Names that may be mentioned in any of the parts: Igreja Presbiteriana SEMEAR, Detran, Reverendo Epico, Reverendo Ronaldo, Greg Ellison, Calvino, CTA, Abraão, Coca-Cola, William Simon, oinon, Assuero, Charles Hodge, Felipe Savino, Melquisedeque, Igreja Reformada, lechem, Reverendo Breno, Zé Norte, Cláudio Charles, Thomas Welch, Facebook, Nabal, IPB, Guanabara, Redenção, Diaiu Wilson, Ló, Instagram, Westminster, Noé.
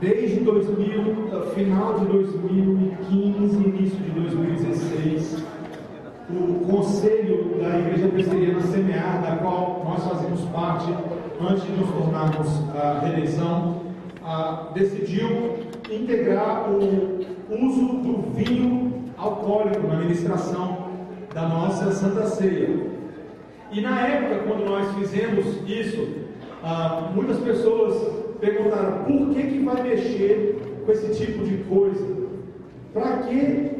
desde final de 2015, início de 2016, o Conselho da Igreja Presbiteriana SEMEAR, da qual nós fazemos parte antes de nos tornarmos a Redenção, decidiu integrar o uso do vinho alcoólico na administração da nossa Santa Ceia. E na época, quando nós fizemos isso, muitas pessoas perguntaram: por que vai mexer com esse tipo de coisa? Para que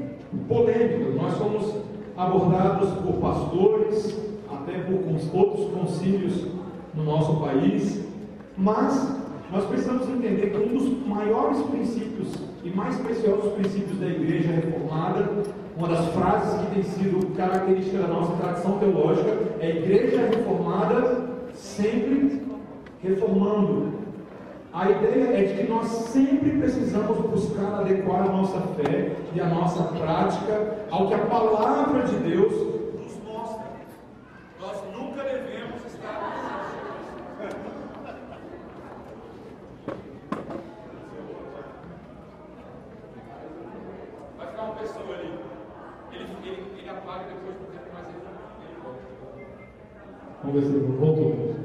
polêmica? Nós fomos abordados por pastores, até por outros concílios no nosso país, mas nós precisamos entender que um dos maiores princípios e mais preciosos princípios da Igreja Reformada, uma das frases que tem sido característica da nossa tradição teológica, é: Igreja Reformada sempre reformando. A ideia é de que nós sempre precisamos buscar adequar a nossa fé e a nossa prática ao que a Palavra de Deus nos mostra. Nós nunca devemos estar... Vai ficar uma pessoa ali. Ele apaga depois, não quer mais ele volta. Vamos ver se ele voltou.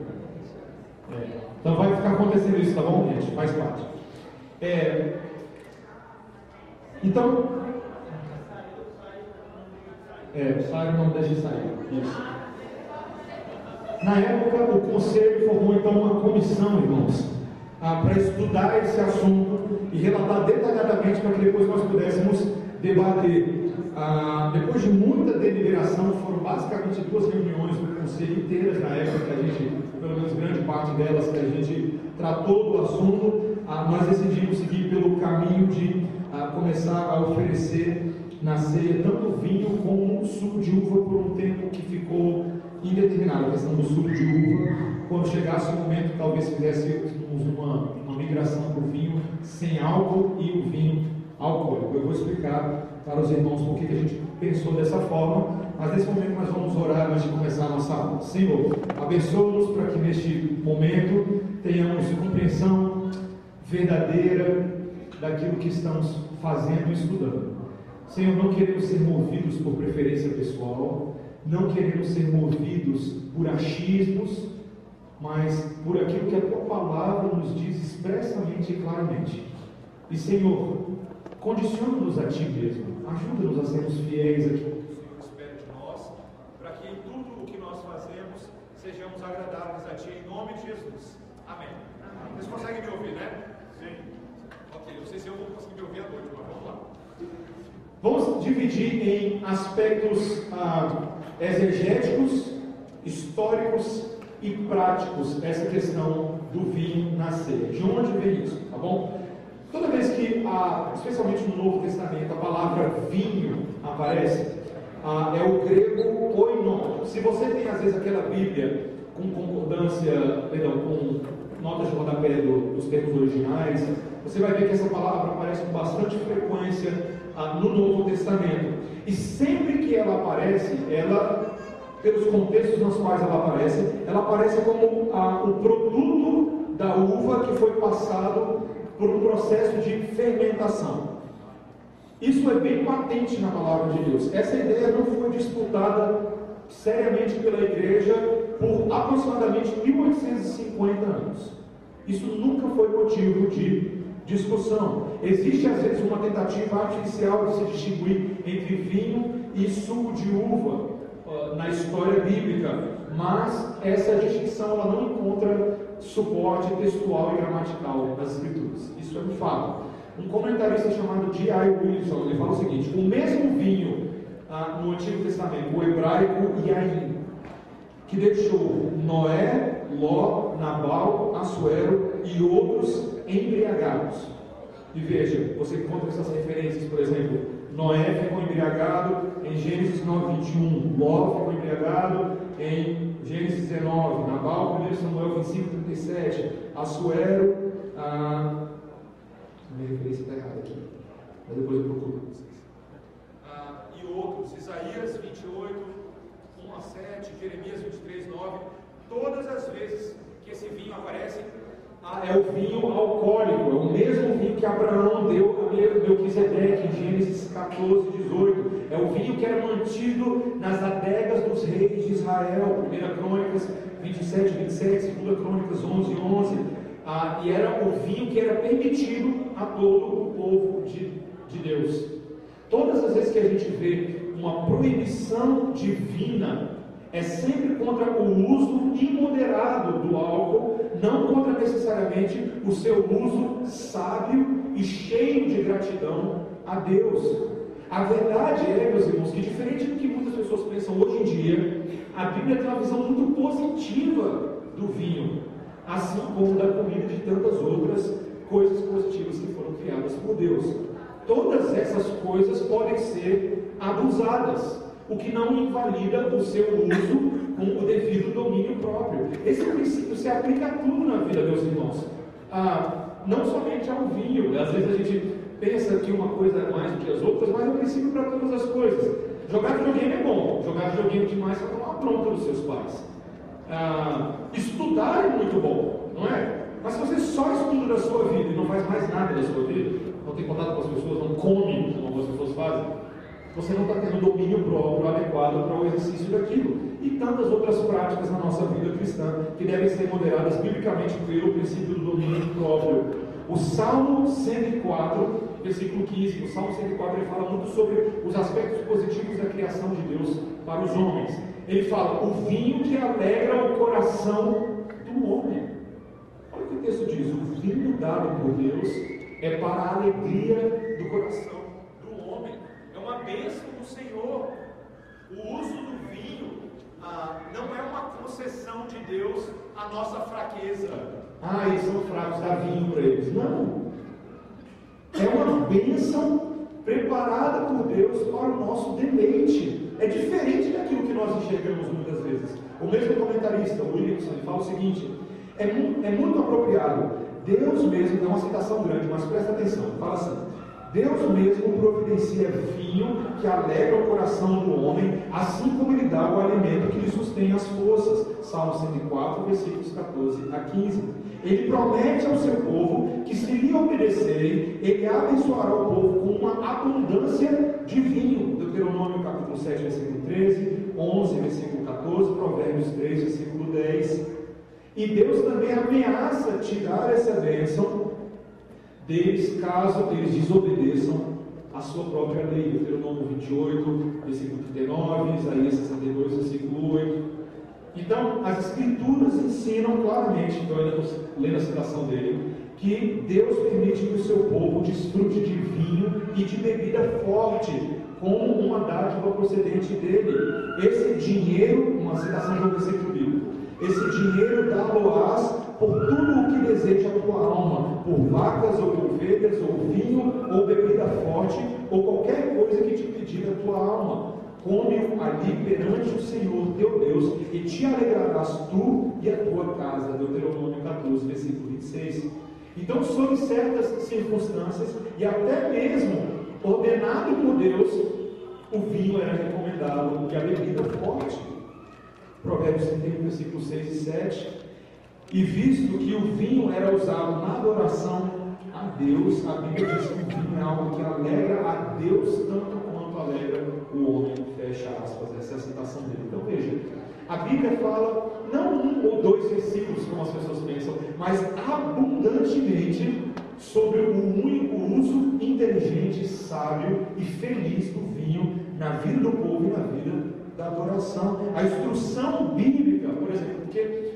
Então vai ficar acontecendo isso, tá bom, gente? Faz parte. Então... sai não deixa de sair. Isso. Na época, o Conselho formou então uma comissão, irmãos, para estudar esse assunto e relatar detalhadamente para que depois nós pudéssemos debater. Depois de muita deliberação, foram basicamente 2 reuniões do Conselho inteiras na época que a gente... pelo menos grande parte delas que a gente tratou do assunto, nós decidimos seguir pelo caminho de começar a oferecer na ceia tanto vinho como um suco de uva por um tempo que ficou indeterminado, a questão do suco de uva. Quando chegasse o momento, talvez fizesse uma migração para o vinho sem álcool e o vinho alcoólico. Eu vou explicar para os irmãos por que a gente pensou dessa forma, mas nesse momento nós vamos orar antes de começar a nossa aula. Senhor, abençoa-nos para que neste momento tenhamos compreensão verdadeira daquilo que estamos fazendo e estudando. Senhor, não queremos ser movidos por preferência pessoal, não queremos ser movidos por achismos, mas por aquilo que a Tua Palavra nos diz expressamente e claramente. E Senhor, condiciona-nos a Ti mesmo, ajuda-nos a sermos fiéis a Ti. Sejamos agradáveis a Ti, em nome de Jesus. Amém. Vocês conseguem me ouvir, né? Sim. Ok, não sei se eu vou conseguir me ouvir à noite, mas vamos lá. Vamos dividir em aspectos exegéticos, históricos e práticos essa questão do vinho na ceia. De onde vem isso, tá bom? Toda vez que, especialmente no Novo Testamento, a palavra vinho aparece... é o grego oinon. Se você tem, às vezes, aquela Bíblia com concordância, com notas de rodapé dos termos originais, você vai ver que essa palavra aparece com bastante frequência no Novo Testamento. E sempre que ela aparece, pelos contextos nos quais ela aparece como o produto da uva que foi passado por um processo de fermentação. Isso é bem patente na Palavra de Deus. Essa ideia não foi disputada seriamente pela Igreja por aproximadamente 1850 anos. Isso nunca foi motivo de discussão. Existe, às vezes, uma tentativa artificial de se distinguir entre vinho e suco de uva na história bíblica, mas essa distinção ela não encontra suporte textual e gramatical nas Escrituras. Isso é um fato. Um comentarista chamado Diaiu Wilson, ele fala o seguinte: o mesmo vinho no Antigo Testamento, o hebraico Iaim, que deixou Noé, Ló, Nabal, Assuero e outros embriagados. E veja, você encontra essas referências, por exemplo, Noé ficou embriagado em Gênesis 9:21, Ló ficou embriagado em Gênesis 19, Nabal, 1 Samuel 25:37, Assuero... minha referência está errada aqui, mas depois eu procuro. E outros, Isaías 28, 1 a 7, Jeremias 23, 9, todas as vezes que esse vinho aparece, é o vinho alcoólico, é o mesmo vinho Abraão deu a Melquisedeque, em Gênesis 14, 18. É o vinho que era mantido nas adegas dos reis de Israel, 1 Crônicas 27, 27, 2 Crônicas 11, 11. E era o vinho que era permitido a todo o povo de Deus. Todas as vezes que a gente vê uma proibição divina, é sempre contra o uso imoderado do álcool, não contra necessariamente o seu uso sábio e cheio de gratidão a Deus. A verdade é, meus irmãos, que diferente do que muitas pessoas pensam hoje em dia, a Bíblia tem uma visão muito positiva do vinho, assim como da comida e de tantas outras coisas positivas que foram criadas por Deus. Todas essas coisas podem ser abusadas, o que não invalida o seu uso com o devido domínio próprio. Esse princípio se aplica a tudo na vida, meus irmãos. Não somente ao vinho. Às vezes a gente pensa que uma coisa é mais do que as outras, mas é um princípio para todas as coisas. Jogar videogame é bom. Jogar videogame demais vai tomar bronca dos seus pais. Estudar é muito bom, não é? Mas se você só estuda da sua vida e não faz mais nada da sua vida, não tem contato com as pessoas, não come como algumas pessoas fazem, você não está tendo domínio próprio adequado para o exercício daquilo. E tantas outras práticas na nossa vida cristã que devem ser moderadas biblicamente pelo princípio do domínio próprio. O Salmo 104, versículo 15, o Salmo 104 ele fala muito sobre os aspectos positivos da criação de Deus para os homens. Ele fala, o vinho que alegra o coração do homem. Olha o que o texto diz, o vinho dado por Deus é para a alegria do coração. Bênção do Senhor. O uso do vinho não é uma concessão de Deus à nossa fraqueza. Eles são fracos, dá vinho para eles. Não. É uma bênção preparada por Deus para o nosso deleite. É diferente daquilo que nós enxergamos muitas vezes. O mesmo comentarista, o William Simon, fala o seguinte: é muito apropriado. Deus mesmo, dá uma citação grande, mas presta atenção, fala assim. Deus mesmo providencia vinho que alegra o coração do homem, assim como ele dá o alimento que lhe sustém as forças. Salmo 104, versículos 14 a 15. Ele promete ao seu povo que, se lhe obedecerem, ele abençoará o povo com uma abundância de vinho. Deuteronômio capítulo 7, versículo 13, 11, versículo 14, Provérbios 3, versículo 10. E Deus também ameaça tirar essa bênção deles, caso eles desobedeçam a sua própria lei. Deuteronômio 28, versículo 39, Isaías 62, versículo 8. Então, as Escrituras ensinam claramente, então ainda estou lendo a citação dele, que Deus permite que o seu povo desfrute de vinho e de bebida forte, como uma dádiva procedente dele. Esse dinheiro, uma citação de um versículo bíblico, esse dinheiro dá-lo-ás por tudo o que deseja a tua alma, por vacas ou ovelhas, ou vinho, ou bebida forte, ou qualquer coisa que te pedir a tua alma. Come-o ali perante o Senhor teu Deus, e te alegrarás tu e a tua casa. Deuteronômio 14, versículo 26. Então, sob certas circunstâncias, e até mesmo ordenado por Deus, o vinho era recomendado, e a bebida forte. Provérbios 31, versículo 6 e 7. E visto que o vinho era usado na adoração a Deus, a Bíblia diz que o vinho é algo que alegra a Deus tanto quanto alegra o homem, fecha aspas, essa é a citação dele. Então veja, a Bíblia fala não um ou dois versículos, como as pessoas pensam, mas abundantemente sobre o único uso inteligente, sábio e feliz do vinho na vida do povo e na vida da adoração. A instrução bíblica, por exemplo, porque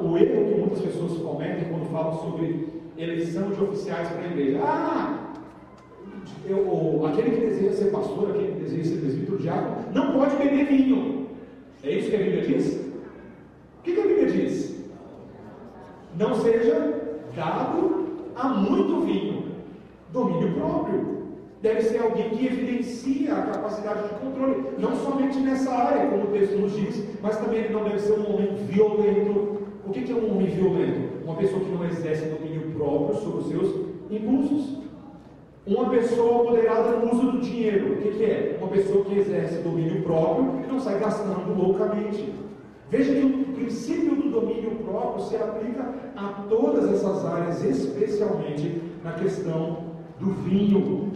o erro que muitas pessoas cometem quando falam sobre eleição de oficiais para a igreja. Aquele que deseja ser pastor, aquele que deseja ser presbítero, diácono, não pode beber vinho. É isso que a Bíblia diz? O que a Bíblia diz? Não seja dado a muito vinho. Domínio próprio. Deve ser alguém que evidencia a capacidade de controle, não somente nessa área, como o texto nos diz, mas também ele não deve ser um homem violento. O que é um homem violento? Uma pessoa que não exerce domínio próprio sobre os seus impulsos. Uma pessoa moderada no uso do dinheiro. O que é? Uma pessoa que exerce domínio próprio e não sai gastando loucamente. Veja que o princípio do domínio próprio se aplica a todas essas áreas, especialmente na questão do vinho.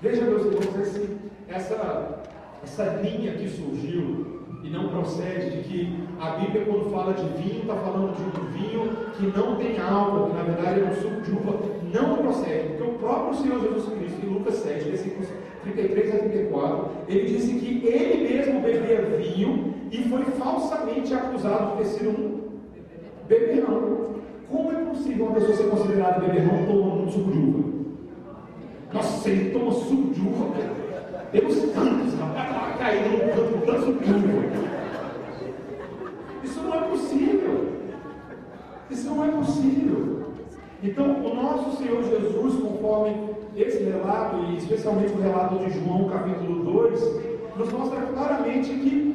Veja, meus irmãos, essa linha que surgiu e não procede, de que a Bíblia, quando fala de vinho, está falando de um vinho que não tem álcool, que na verdade é um suco de uva, não procede, porque o próprio Senhor Jesus Cristo, em Lucas 7, versículos 33 a 34, ele disse que ele mesmo bebia vinho e foi falsamente acusado de ter sido um beberrão. Como é possível uma pessoa ser considerada beberrão tomando um suco de uva? Nossa, ele toma suco de uva, temos tantos, rapaz, caindo no canto, tanto suco de uva. Isso não é possível. Isso não é possível. Então, o nosso Senhor Jesus, conforme esse relato, e especialmente o relato de João, capítulo 2, nos mostra claramente que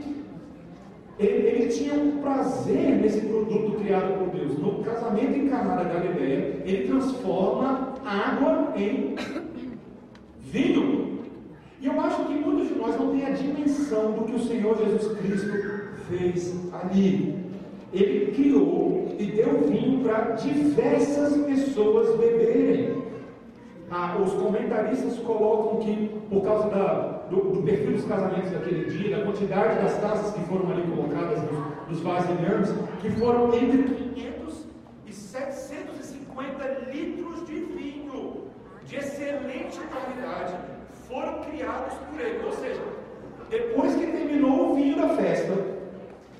ele tinha um prazer nesse produto criado por Deus. No casamento em Caná da Galileia, ele transforma água em vinho. E eu acho que muitos de nós não têm a dimensão do que o Senhor Jesus Cristo fez ali. Ele criou e deu vinho para diversas pessoas beberem. Os comentaristas colocam que, por causa do perfil dos casamentos daquele dia, da quantidade das taças que foram ali colocadas nos vasilhames, que foram entre 500 e 750 litros de vinho de excelente qualidade, foram criados por ele. Ou seja, depois que terminou o vinho da festa,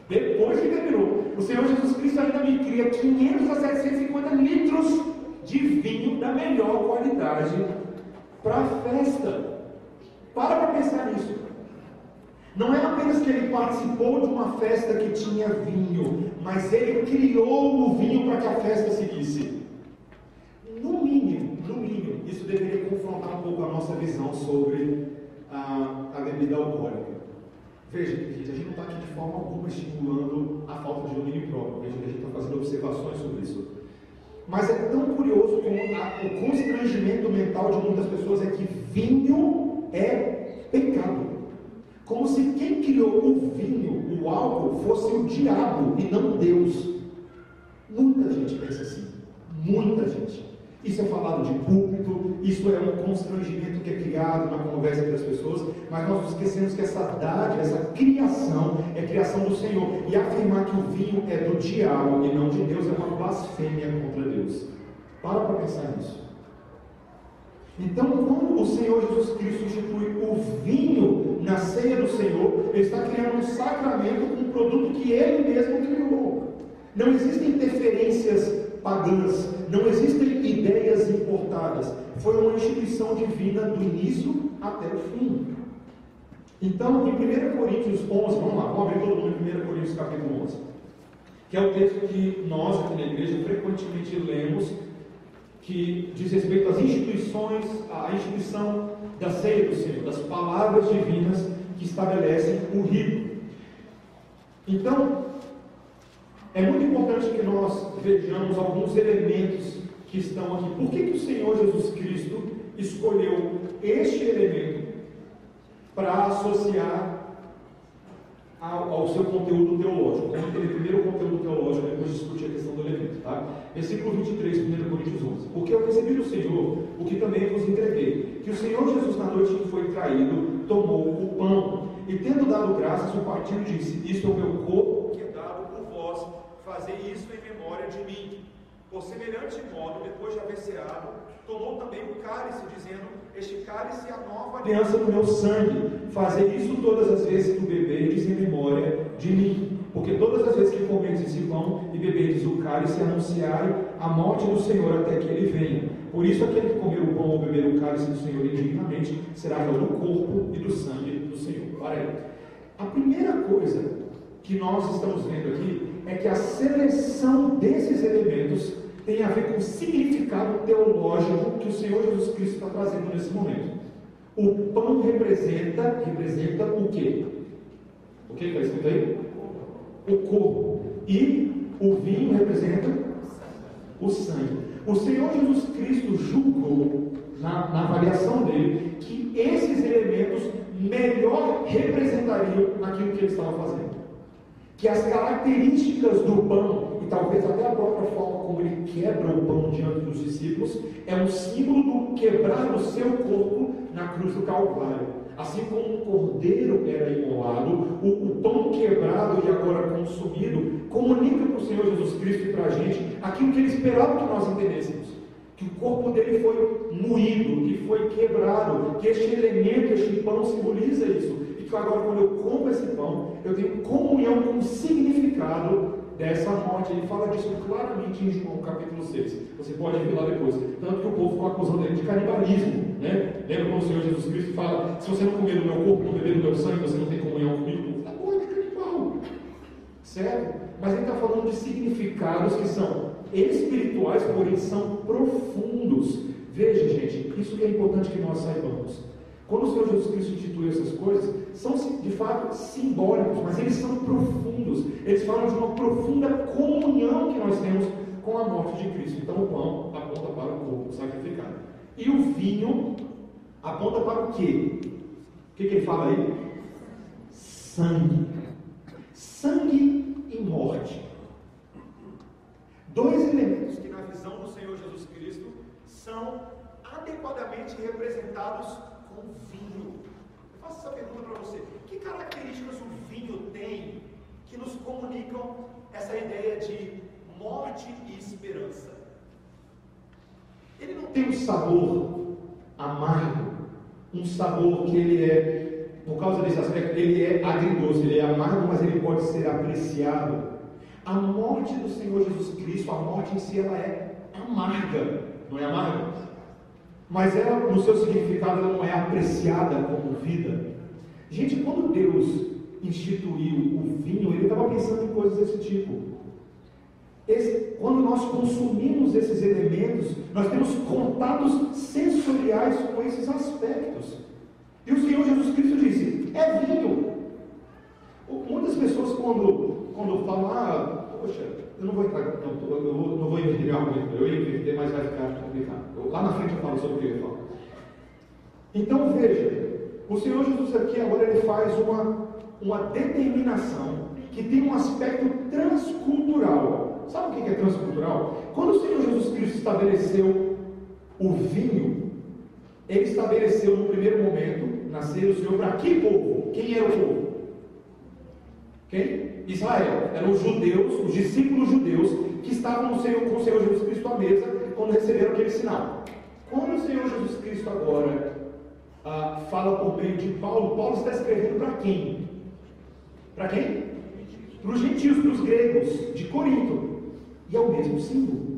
depois que terminou, o Senhor Jesus Cristo ainda me cria 500 a 750 litros de vinho da melhor qualidade para a festa. Para pensar nisso. Não é apenas que ele participou de uma festa que tinha vinho, mas ele criou o vinho para que a festa seguisse. No mínimo, isso deveria confrontar um pouco a nossa visão sobre a bebida alcoólica. Veja, gente, a gente não está aqui de forma alguma estimulando a falta de domínio próprio. Veja, a gente está fazendo observações sobre isso. Mas é tão curioso como o constrangimento mental de muitas pessoas é que vinho é pecado. Como se quem criou o vinho, o álcool, fosse o diabo e não Deus. Muita gente pensa assim. Muita gente. Isso é falado de púlpito, isso é um constrangimento que é criado na conversa entre as pessoas, mas nós esquecemos que essa dádiva, essa criação, é criação do Senhor. E afirmar que o vinho é do diabo e não de Deus é uma blasfêmia contra Deus. Para pensar nisso. Então, quando o Senhor Jesus Cristo institui o vinho na ceia do Senhor, ele está criando um sacramento, um produto que ele mesmo criou. Não existem interferências pagãs, não existem ideias importadas, foi uma instituição divina do início até o fim. Então, em 1 Coríntios 11, vamos lá, vamos abrir todo mundo em 1 Coríntios capítulo 11, que é o texto que nós aqui na igreja frequentemente lemos, que diz respeito às instituições, à instituição da ceia do Senhor, das palavras divinas que estabelecem o rito. Então, é muito importante que nós vejamos alguns elementos que estão aqui. Por que o Senhor Jesus Cristo escolheu este elemento para associar ao seu conteúdo teológico? Vamos ter primeiro o conteúdo teológico, depois discutir a questão do elemento, tá? Versículo 23, 1 Coríntios 11. Porque eu recebi do Senhor o que também vos entreguei, que o Senhor Jesus, na noite que foi traído, tomou o pão, e tendo dado graças, o partiu e disse: isto é o meu corpo, que é dado por vós. Fazer isso em memória de mim. Por semelhante modo, depois de haver ceado, tomou também o cálice, dizendo: este cálice é a nova aliança do meu sangue. Fazer isso todas as vezes que o bebedes em memória de mim. Porque todas as vezes que comedes esse pão e bebedes o cálice, anunciai a morte do Senhor até que ele venha. Por isso, aquele que comer o pão ou beber o cálice do Senhor indignamente será réu do corpo e do sangue do Senhor. Para a primeira coisa que nós estamos vendo aqui é que a seleção desses elementos tem a ver com o significado teológico que o Senhor Jesus Cristo está trazendo nesse momento. O pão representa o quê? O que está escrito aí? O corpo. E o vinho representa o sangue. O Senhor Jesus Cristo julgou, na avaliação dele, que esses elementos melhor representariam aquilo que ele estava fazendo. Que as características do pão, e talvez até a própria forma como ele quebra o pão diante dos discípulos, é um símbolo do quebrar do seu corpo na cruz do Calvário. Assim como o cordeiro era imolado, o pão quebrado e agora consumido comunica para o Senhor Jesus Cristo e para a gente aquilo que ele esperava que nós entendêssemos, que o corpo dele foi moído, que foi quebrado, que este elemento, este pão simboliza isso, e que agora quando eu como esse pão, eu tenho comunhão com o significado dessa morte. Ele fala disso claramente em João capítulo 6, você pode ver lá depois, tanto que o povo ficou acusando ele de canibalismo, né? Lembra quando o Senhor Jesus Cristo fala: se você não comer do meu corpo, não beber do meu sangue, você não tem comunhão comigo. Tá bom, é canibal, sério? Mas ele está falando de significados que são espirituais, porém são profundos. Veja, gente, isso que é importante que nós saibamos. Quando o Senhor Jesus Cristo instituiu essas coisas, são de fato simbólicos, mas eles são profundos. Eles falam de uma profunda comunhão que nós temos com a morte de Cristo. Então o pão aponta para o corpo sacrificado. E o vinho aponta para o quê? O que, que ele fala aí? Sangue. Sangue e morte. Dois elementos que na visão do Senhor Jesus Cristo são adequadamente representados com vinho. Eu faço essa pergunta para você: que características o vinho tem que nos comunicam essa ideia de morte e esperança? Ele não tem um sabor amargo, um sabor que ele é, por causa desse aspecto, ele é agridoce, ele é amargo, mas ele pode ser apreciado. A morte do Senhor Jesus Cristo, a morte em si, ela é amarga, não é amarga? Mas ela, no seu significado, ela não é apreciada como vida. Gente, quando Deus instituiu o vinho, ele estava pensando em coisas desse tipo. Quando nós consumimos esses elementos, nós temos contatos sensoriais com esses aspectos. E o Senhor Jesus Cristo disse: é vinho. Muitas pessoas quando falam: ah, poxa, eu não vou entrar, não vou inverter meu argumento, eu ia inverter, mas vai ficar complicado. Lá na frente eu falo sobre o que eu falo. Então veja, o Senhor Jesus aqui agora ele faz uma determinação que tem um aspecto transcultural. Sabe o que é transcultural? Quando o Senhor Jesus Cristo estabeleceu o vinho, ele estabeleceu no primeiro momento, nasceu o Senhor para que povo? Quem era o povo? Quem? Israel. Eram os judeus, os discípulos judeus que estavam com o Senhor Jesus Cristo à mesa quando receberam aquele sinal. Quando o Senhor Jesus Cristo agora fala por meio de Paulo, Paulo está escrevendo para quem? Para quem? Para os gentios, para os gregos de Corinto. E é o mesmo símbolo.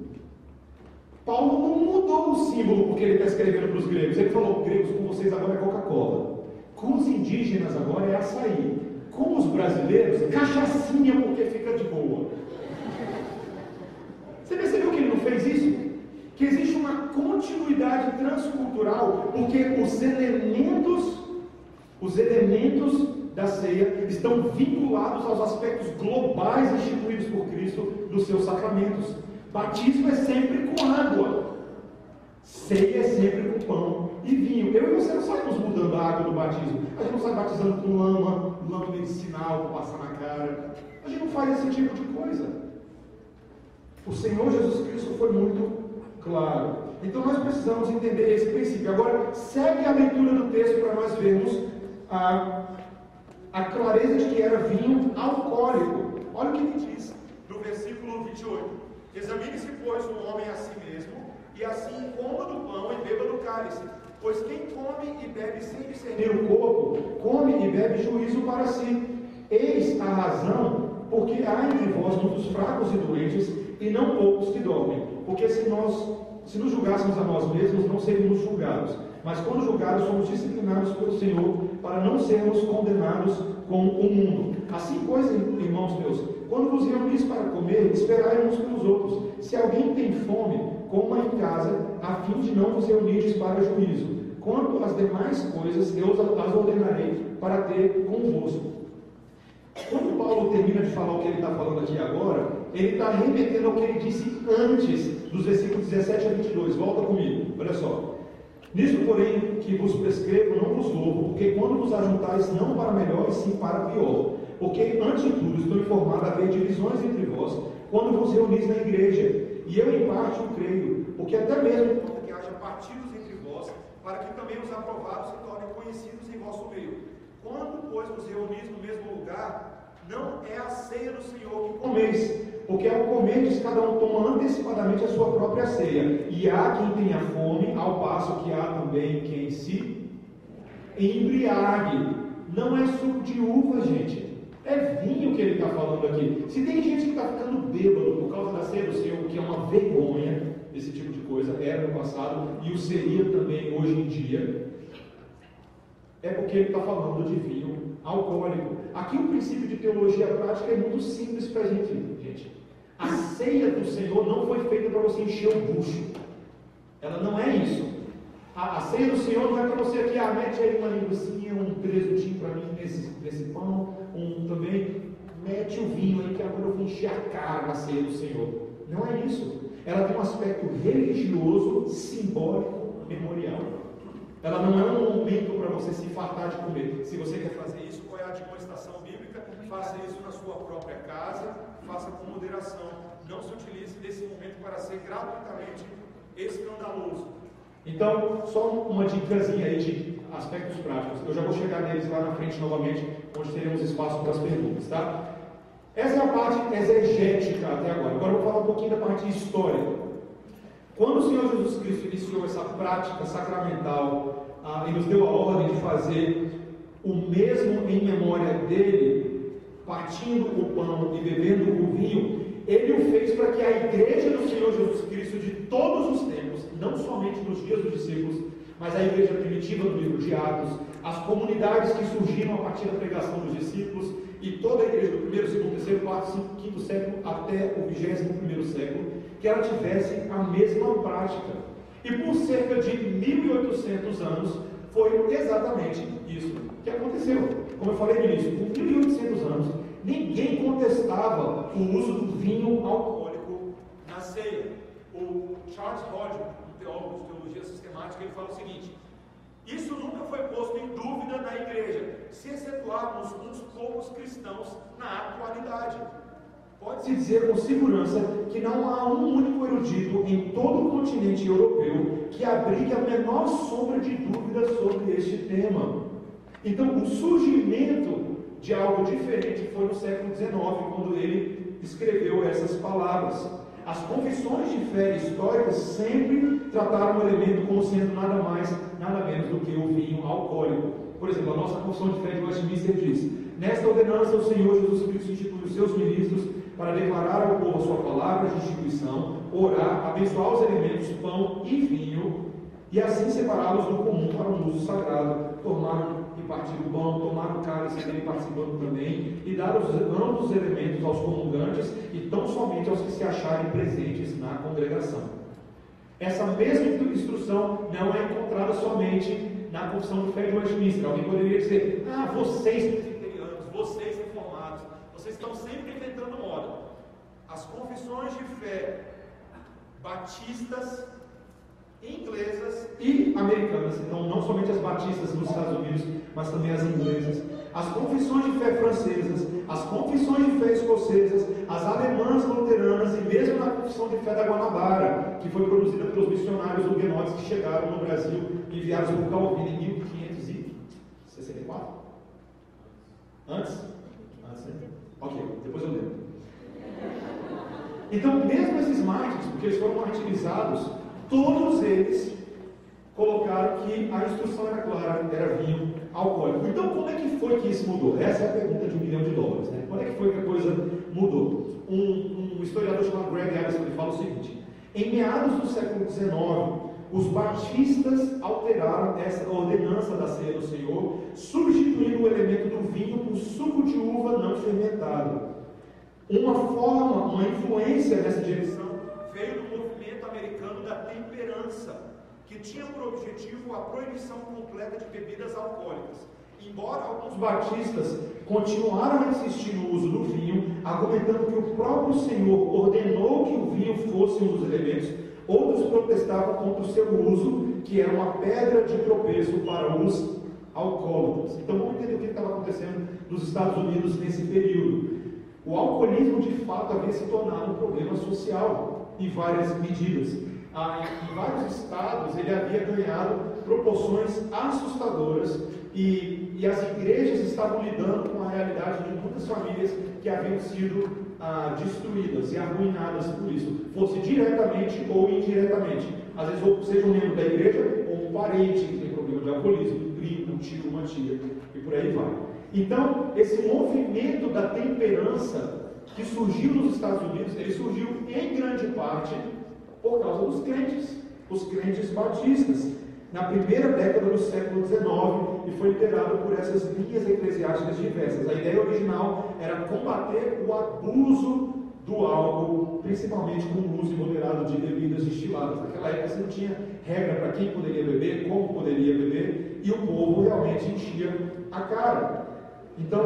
Paulo não mudou o símbolo porque ele está escrevendo para os gregos. Ele falou: gregos, com vocês agora é Coca-Cola, com os indígenas agora é açaí, com os brasileiros, cachaçinha, porque fica de boa. Você percebeu que ele não fez isso? Que existe uma continuidade transcultural, porque os elementos da ceia estão vinculados aos aspectos globais instituídos por Cristo nos seus sacramentos. Batismo é sempre com água, ceia é sempre com pão e vinho. Eu e você não saímos mudando a água do batismo. A gente não sai batizando com lama medicinal, com passar na cara. A gente não faz esse tipo de coisa. O Senhor Jesus Cristo foi muito claro. Então nós precisamos entender esse princípio. Agora segue a leitura do texto para nós vermos a clareza de que era vinho alcoólico. Olha o que ele diz no versículo 28: examine-se, pois, o homem a si mesmo, e assim coma do pão e beba do cálice. Pois quem come e bebe sem discernir o corpo, come e bebe juízo para si. Eis a razão porque há entre vós muitos fracos e doentes, e não poucos que dormem. Porque se nos julgássemos a nós mesmos, não seríamos julgados. Mas quando julgados, somos disciplinados pelo Senhor, para não sermos condenados com o mundo. Assim, pois, irmãos meus, quando vos reunis para comer, esperai uns pelos outros. Se alguém tem fome, coma em casa, a fim de não vos reunirdes para juízo. Quanto às demais coisas, eu as ordenarei para ter convosco. Quando Paulo termina de falar o que ele está falando aqui agora, ele está remetendo ao que ele disse antes, dos versículos 17 a 22. Volta comigo, olha só. Nisso, porém, que vos prescrevo, não vos louvo, porque quando vos ajuntais, não para melhor, e sim para pior. Porque, antes de tudo, estou informado a haver divisões entre vós, quando vos reunis na igreja. E eu, em parte, o creio, porque até mesmo importa que haja partidos entre vós, para que também os aprovados se tornem conhecidos em vosso meio. Quando, pois, vos reunis no mesmo lugar, não é a ceia do Senhor que comeis, porque ao comerdes cada um toma antecipadamente a sua própria ceia, e há quem tenha fome, ao passo que há também quem se embriague. Não é suco de uva, gente, é vinho que ele está falando aqui. Se tem gente que está ficando bêbado por causa da ceia do Senhor, que é uma vergonha, esse tipo de coisa era no passado e o seria também hoje em dia, é porque ele está falando de vinho alcoólico. Aqui o princípio de teologia prática é muito simples para a gente, gente. A ceia do Senhor não foi feita para você encher o bucho. Ela não é isso. A ceia do Senhor não é para você aqui, mete aí uma linguicinha, um presuntinho para mim nesse pão, também, mete o vinho aí que agora eu vou encher a cara na ceia do Senhor. Não é isso. Ela tem um aspecto religioso, simbólico, memorial. Ela não é um momento para você se fartar de comer. Se você quer fazer isso, qual é a demonstração bíblica? Faça isso na sua própria casa, faça com moderação. Não se utilize desse momento para ser gratuitamente escandaloso. Então, só uma dicasinha aí de aspectos práticos. Eu já vou chegar neles lá na frente novamente, onde teremos espaço para as perguntas, tá? Essa é a parte exegética até agora. Agora eu vou falar um pouquinho da parte histórica. Quando o Senhor Jesus Cristo iniciou essa prática sacramental e nos deu a ordem de fazer o mesmo em memória dele, partindo o pão e bebendo o vinho, ele o fez para que a igreja do Senhor Jesus Cristo de todos os tempos, não somente nos dias dos discípulos, mas a igreja primitiva do livro de Atos, as comunidades que surgiram a partir da pregação dos discípulos e toda a igreja do primeiro, segundo, terceiro, quarto, cinco, quinto século até o 21º século, que ela tivesse a mesma prática. E por cerca de 1800 anos foi exatamente isso que aconteceu. Como eu falei no início, por 1800 anos ninguém contestava o uso do vinho alcoólico na ceia. O Charles Hodge, um teólogo de teologia sistemática, ele fala o seguinte: isso nunca foi posto em dúvida na igreja, se excetuarmos uns poucos cristãos na atualidade. Pode-se dizer com segurança que não há um único erudito em todo o continente europeu que abrigue a menor sombra de dúvida sobre este tema. Então, o surgimento de algo diferente foi no século XIX, quando ele escreveu essas palavras. As confissões de fé históricas sempre trataram o elemento como sendo nada mais, nada menos do que o vinho alcoólico. Por exemplo, a nossa confissão de fé de Westminster diz: nesta ordenança o Senhor Jesus Cristo institui os seus ministros para declarar ao povo a sua palavra de instituição, orar, abençoar os elementos, pão e vinho, e assim separá-los do comum para o uso sagrado, tomar e partir o pão, tomar o cálice dele participando também, e dar ambos os elementos aos comungantes e tão somente aos que se acharem presentes na congregação. Essa mesma instrução não é encontrada somente na confissão de fé de Westminster. Alguém poderia dizer: vocês presbiterianos, vocês reformados, vocês estão sempre inventando moda. As confissões de fé batistas, inglesas e americanas, então não somente as batistas nos Estados Unidos, mas também as inglesas, as confissões de fé francesas, as confissões de fé escocesas, as alemãs luteranas e mesmo na confissão de fé da Guanabara, que foi produzida pelos missionários huguenotes que chegaram no Brasil, enviados por Calvino em 1564? Antes, né? Ok, depois eu lembro. Então, mesmo esses mártires, porque eles foram martirizados, todos eles colocaram que a instrução era clara, era vinho alcoólico. Então, como é que foi que isso mudou? Essa é a pergunta de $1 milhão, né? Como é que foi que a coisa mudou? Um historiador chamado Greg Ellison fala o seguinte: em meados do século XIX, os batistas alteraram essa ordenança da ceia do Senhor, substituindo o elemento do vinho por suco de uva não fermentado. Uma influência nessa direção veio do movimento americano da temperança, que tinha por objetivo a proibição completa de bebidas alcoólicas. Embora alguns batistas continuaram a insistir no uso do vinho, argumentando que o próprio Senhor ordenou que o vinho fosse um dos elementos, outros protestavam contra o seu uso, que era uma pedra de tropeço para os alcoólatras. Então vamos entender o que estava acontecendo nos Estados Unidos nesse período. O alcoolismo de fato havia se tornado um problema social. e várias medidas. Em vários estados ele havia ganhado proporções assustadoras e as igrejas estavam lidando com a realidade de muitas famílias que haviam sido destruídas e arruinadas por isso, fosse diretamente ou indiretamente. Às vezes, ou seja um membro da igreja ou um parente que tem problema de alcoolismo, primo, um tio, uma tia, e por aí vai. Então, esse movimento da temperança que surgiu nos Estados Unidos, ele surgiu em grande parte por causa dos crentes, os crentes batistas, na primeira década do século XIX, e foi liderado por essas linhas eclesiásticas diversas. A ideia original era combater o abuso do álcool, principalmente com o uso imoderado de bebidas destiladas. Naquela época você não tinha regra para quem poderia beber, como poderia beber, e o povo realmente enchia a cara. Então,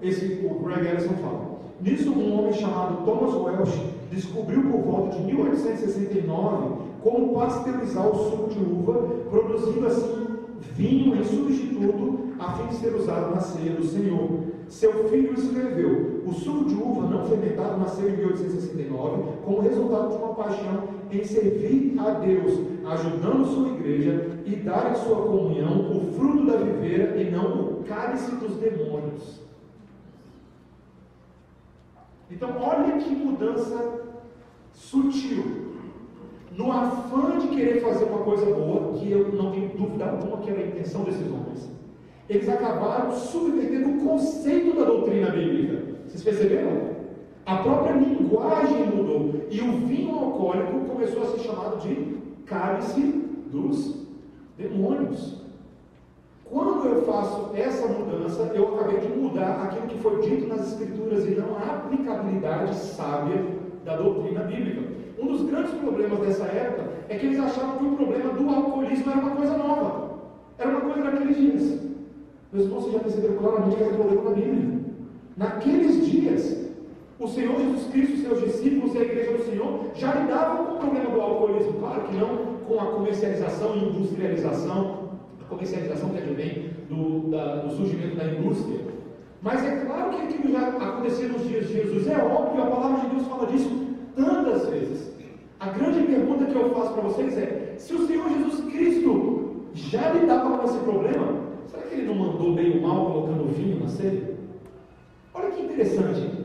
o Greg Ellison fala. Nisso, um homem chamado Thomas Welch descobriu por volta de 1869 como pasteurizar o suco de uva, produzindo assim vinho em substituto a fim de ser usado na ceia do Senhor. Seu filho escreveu: o suco de uva não fermentado nasceu em 1869 como resultado de uma paixão em servir a Deus, ajudando sua igreja e dar em sua comunhão o fruto da videira e não o cálice dos demônios. Então, olha que mudança sutil. No afã de querer fazer uma coisa boa, que eu não tenho dúvida alguma que era a intenção desses homens, eles acabaram subvertendo o conceito da doutrina bíblica. Vocês perceberam? A própria linguagem mudou, e o vinho alcoólico começou a ser chamado de cálice dos demônios. Quando eu faço essa mudança, eu acabei de mudar aquilo que foi dito nas Escrituras e não a aplicabilidade sábia da doutrina bíblica. Um dos grandes problemas dessa época é que eles achavam que o problema do alcoolismo era uma coisa nova, era uma coisa daqueles dias. Meus irmãos, vocês já perceberam claramente que era o problema da Bíblia. Naqueles dias, o Senhor Jesus Cristo, seus discípulos e a igreja do Senhor já lidavam com o problema do alcoolismo. Claro que não com a comercialização e industrialização, a comercialização que advém do surgimento da indústria. Mas é claro que aquilo já acontecia nos dias de Jesus, é óbvio, a palavra de Deus fala disso tantas vezes. A grande pergunta que eu faço para vocês é: se o Senhor Jesus Cristo já lidava com esse problema, será que ele não mandou bem ou mal colocando vinho na ceia? Olha que interessante.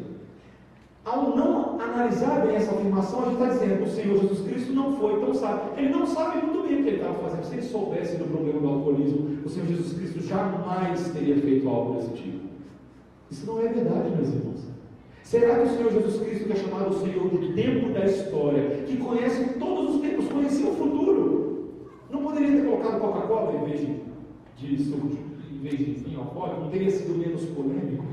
Ao não analisar bem essa afirmação, a gente está dizendo que o Senhor Jesus Cristo não foi tão sábio. Ele não sabe muito bem o que ele estava fazendo. Se ele soubesse do problema do alcoolismo, o Senhor Jesus Cristo jamais teria feito algo desse tipo. Isso não é verdade, meus irmãos. Será que o Senhor Jesus Cristo, que é chamado o Senhor do tempo da história, que conhece todos os tempos, conhecia o futuro, não poderia ter colocado Coca-Cola em vez de vinho alcoólico? Não teria sido menos polêmico?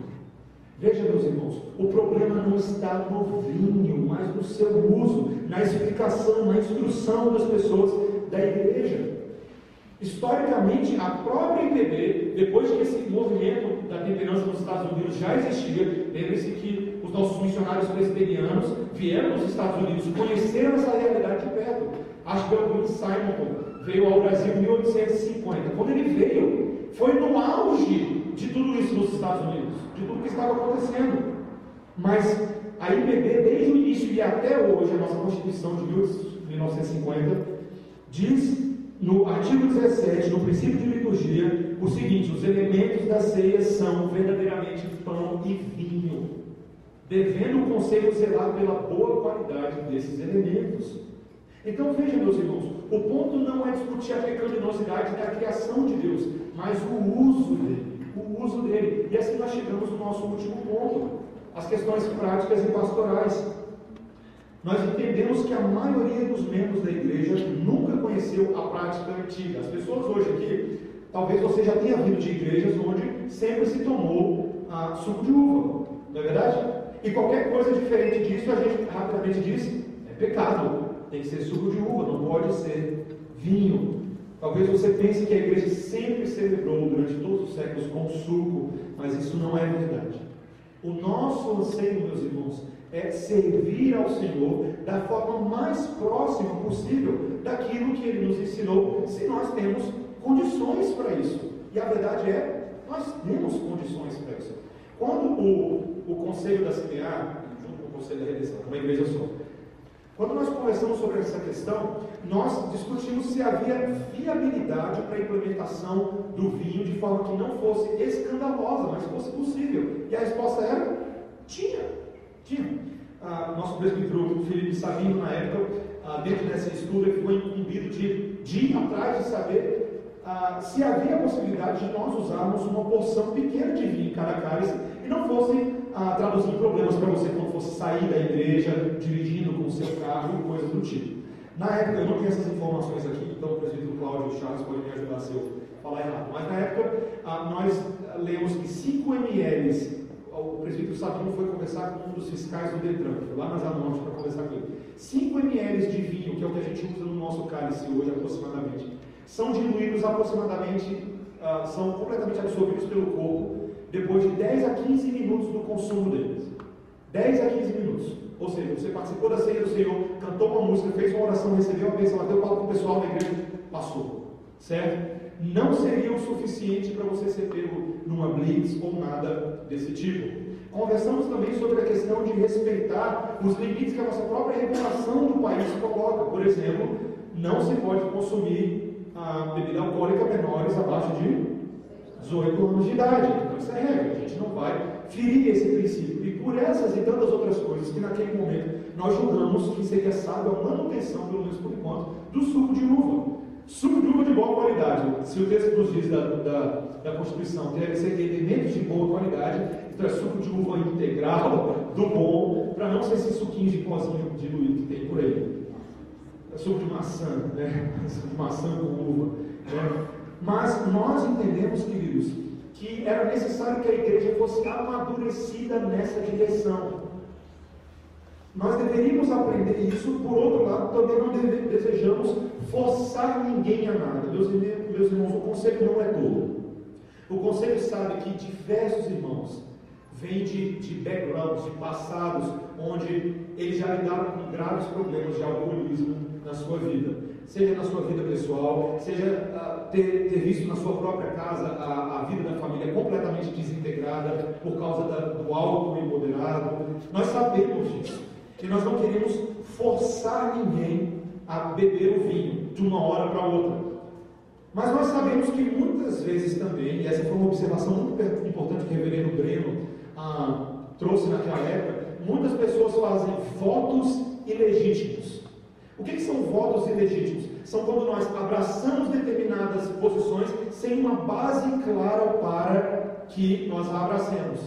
Veja, meus irmãos, o problema não está no vinho, mas no seu uso, na explicação, na instrução das pessoas da igreja. Historicamente, a própria IPB, depois que esse movimento da temperança nos Estados Unidos já existia, lembre-se que os nossos missionários presbiterianos vieram dos Estados Unidos, conheceram essa realidade de perto. Acho que o William Simon veio ao Brasil em 1850. Quando ele veio, foi no auge de tudo isso nos Estados Unidos, de tudo que estava acontecendo. Mas a IPB, desde o início e até hoje, a nossa Constituição de 1950, diz, no artigo 17, no princípio de liturgia, o seguinte: os elementos da ceia são verdadeiramente pão e vinho, devendo o conselho zelar pela boa qualidade desses elementos. Então veja, meus irmãos, o ponto não é discutir a pecaminosidade da criação de Deus, mas o uso dele, E assim nós chegamos no nosso último ponto, as questões práticas e pastorais. Nós entendemos que a maioria dos membros da igreja nunca conheceu a prática antiga. As pessoas hoje aqui, talvez você já tenha vindo de igrejas onde sempre se tomou suco de uva, não é verdade? E qualquer coisa diferente disso, a gente rapidamente diz, é pecado, tem que ser suco de uva, não pode ser vinho. Talvez você pense que a igreja sempre celebrou durante todos os séculos com suco, mas isso não é verdade. O nosso anseio, meus irmãos, é servir ao Senhor da forma mais próxima possível daquilo que Ele nos ensinou, se nós temos condições para isso. E a verdade é, nós temos condições para isso. Quando o Conselho da CTA, junto com o Conselho da Redenção, uma igreja só, Quando nós conversamos sobre essa questão, nós discutimos se havia viabilidade para a implementação do vinho de forma que não fosse escandalosa, mas fosse possível. E a resposta era, tinha. Nosso presbítero Felipe Savino, na época, dentro dessa estudo, ele ficou incumbido de ir atrás de saber se havia a possibilidade de nós usarmos uma porção pequena de vinho em cada cálice e não fossem traduzindo problemas para você quando fosse sair da igreja, dirigindo com o seu carro, coisas do tipo. Na época, eu não tenho essas informações aqui, então o presbítero Cláudio Charles pode me ajudar se eu falar errado, mas na época nós lemos que 5 ml, o presbítero Sabino foi conversar com um dos fiscais do Detran, foi lá na Zé Norte para conversar com ele. 5 ml de vinho, que é o que a gente usa no nosso cálice hoje aproximadamente, são diluídos aproximadamente, são completamente absorvidos pelo corpo, depois de 10 a 15 minutos do consumo deles. 10 a 15 minutos. Ou seja, você participou da ceia do Senhor, cantou uma música, fez uma oração, recebeu a bênção, bateu papo com o pessoal da igreja, passou. Certo? Não seria o suficiente para você ser pego numa blitz ou nada desse tipo. Conversamos também sobre a questão de respeitar os limites que a nossa própria regulação do país coloca. Por exemplo, não se pode consumir bebida alcoólica menores abaixo de 18 anos de idade. Então isso é regra, a gente não vai ferir esse princípio. E por essas e tantas outras coisas que naquele momento nós julgamos que seria sábio a manutenção, pelo menos por enquanto, do suco de uva. Suco de uva de boa qualidade. Se o texto nos diz da Constituição que deve ser elementos de boa qualidade, então é suco de uva integral, do bom, para não ser esse suquinho de pozinho diluído que tem por aí. É suco de maçã, né? Suco de maçã com uva, né? Mas nós entendemos, queridos, que era necessário que a igreja fosse amadurecida nessa direção. Nós deveríamos aprender isso. Por outro lado, também não desejamos forçar ninguém a nada. Meus irmãos, o conselho não é dolo. O conselho sabe que diversos irmãos vêm de backgrounds, de passados, onde eles já lidaram com graves problemas de alcoolismo na sua vida. Seja na sua vida pessoal, seja ter visto na sua própria casa a vida da família completamente desintegrada por causa do álcool empoderado. Nós sabemos disso, que nós não queremos forçar ninguém a beber o vinho de uma hora para outra. Mas nós sabemos que muitas vezes também, e essa foi uma observação muito importante que o reverendo Breno trouxe naquela época, muitas pessoas fazem votos ilegítimos. O que são votos ilegítimos? São quando nós abraçamos determinadas posições sem uma base clara para que nós a abracemos.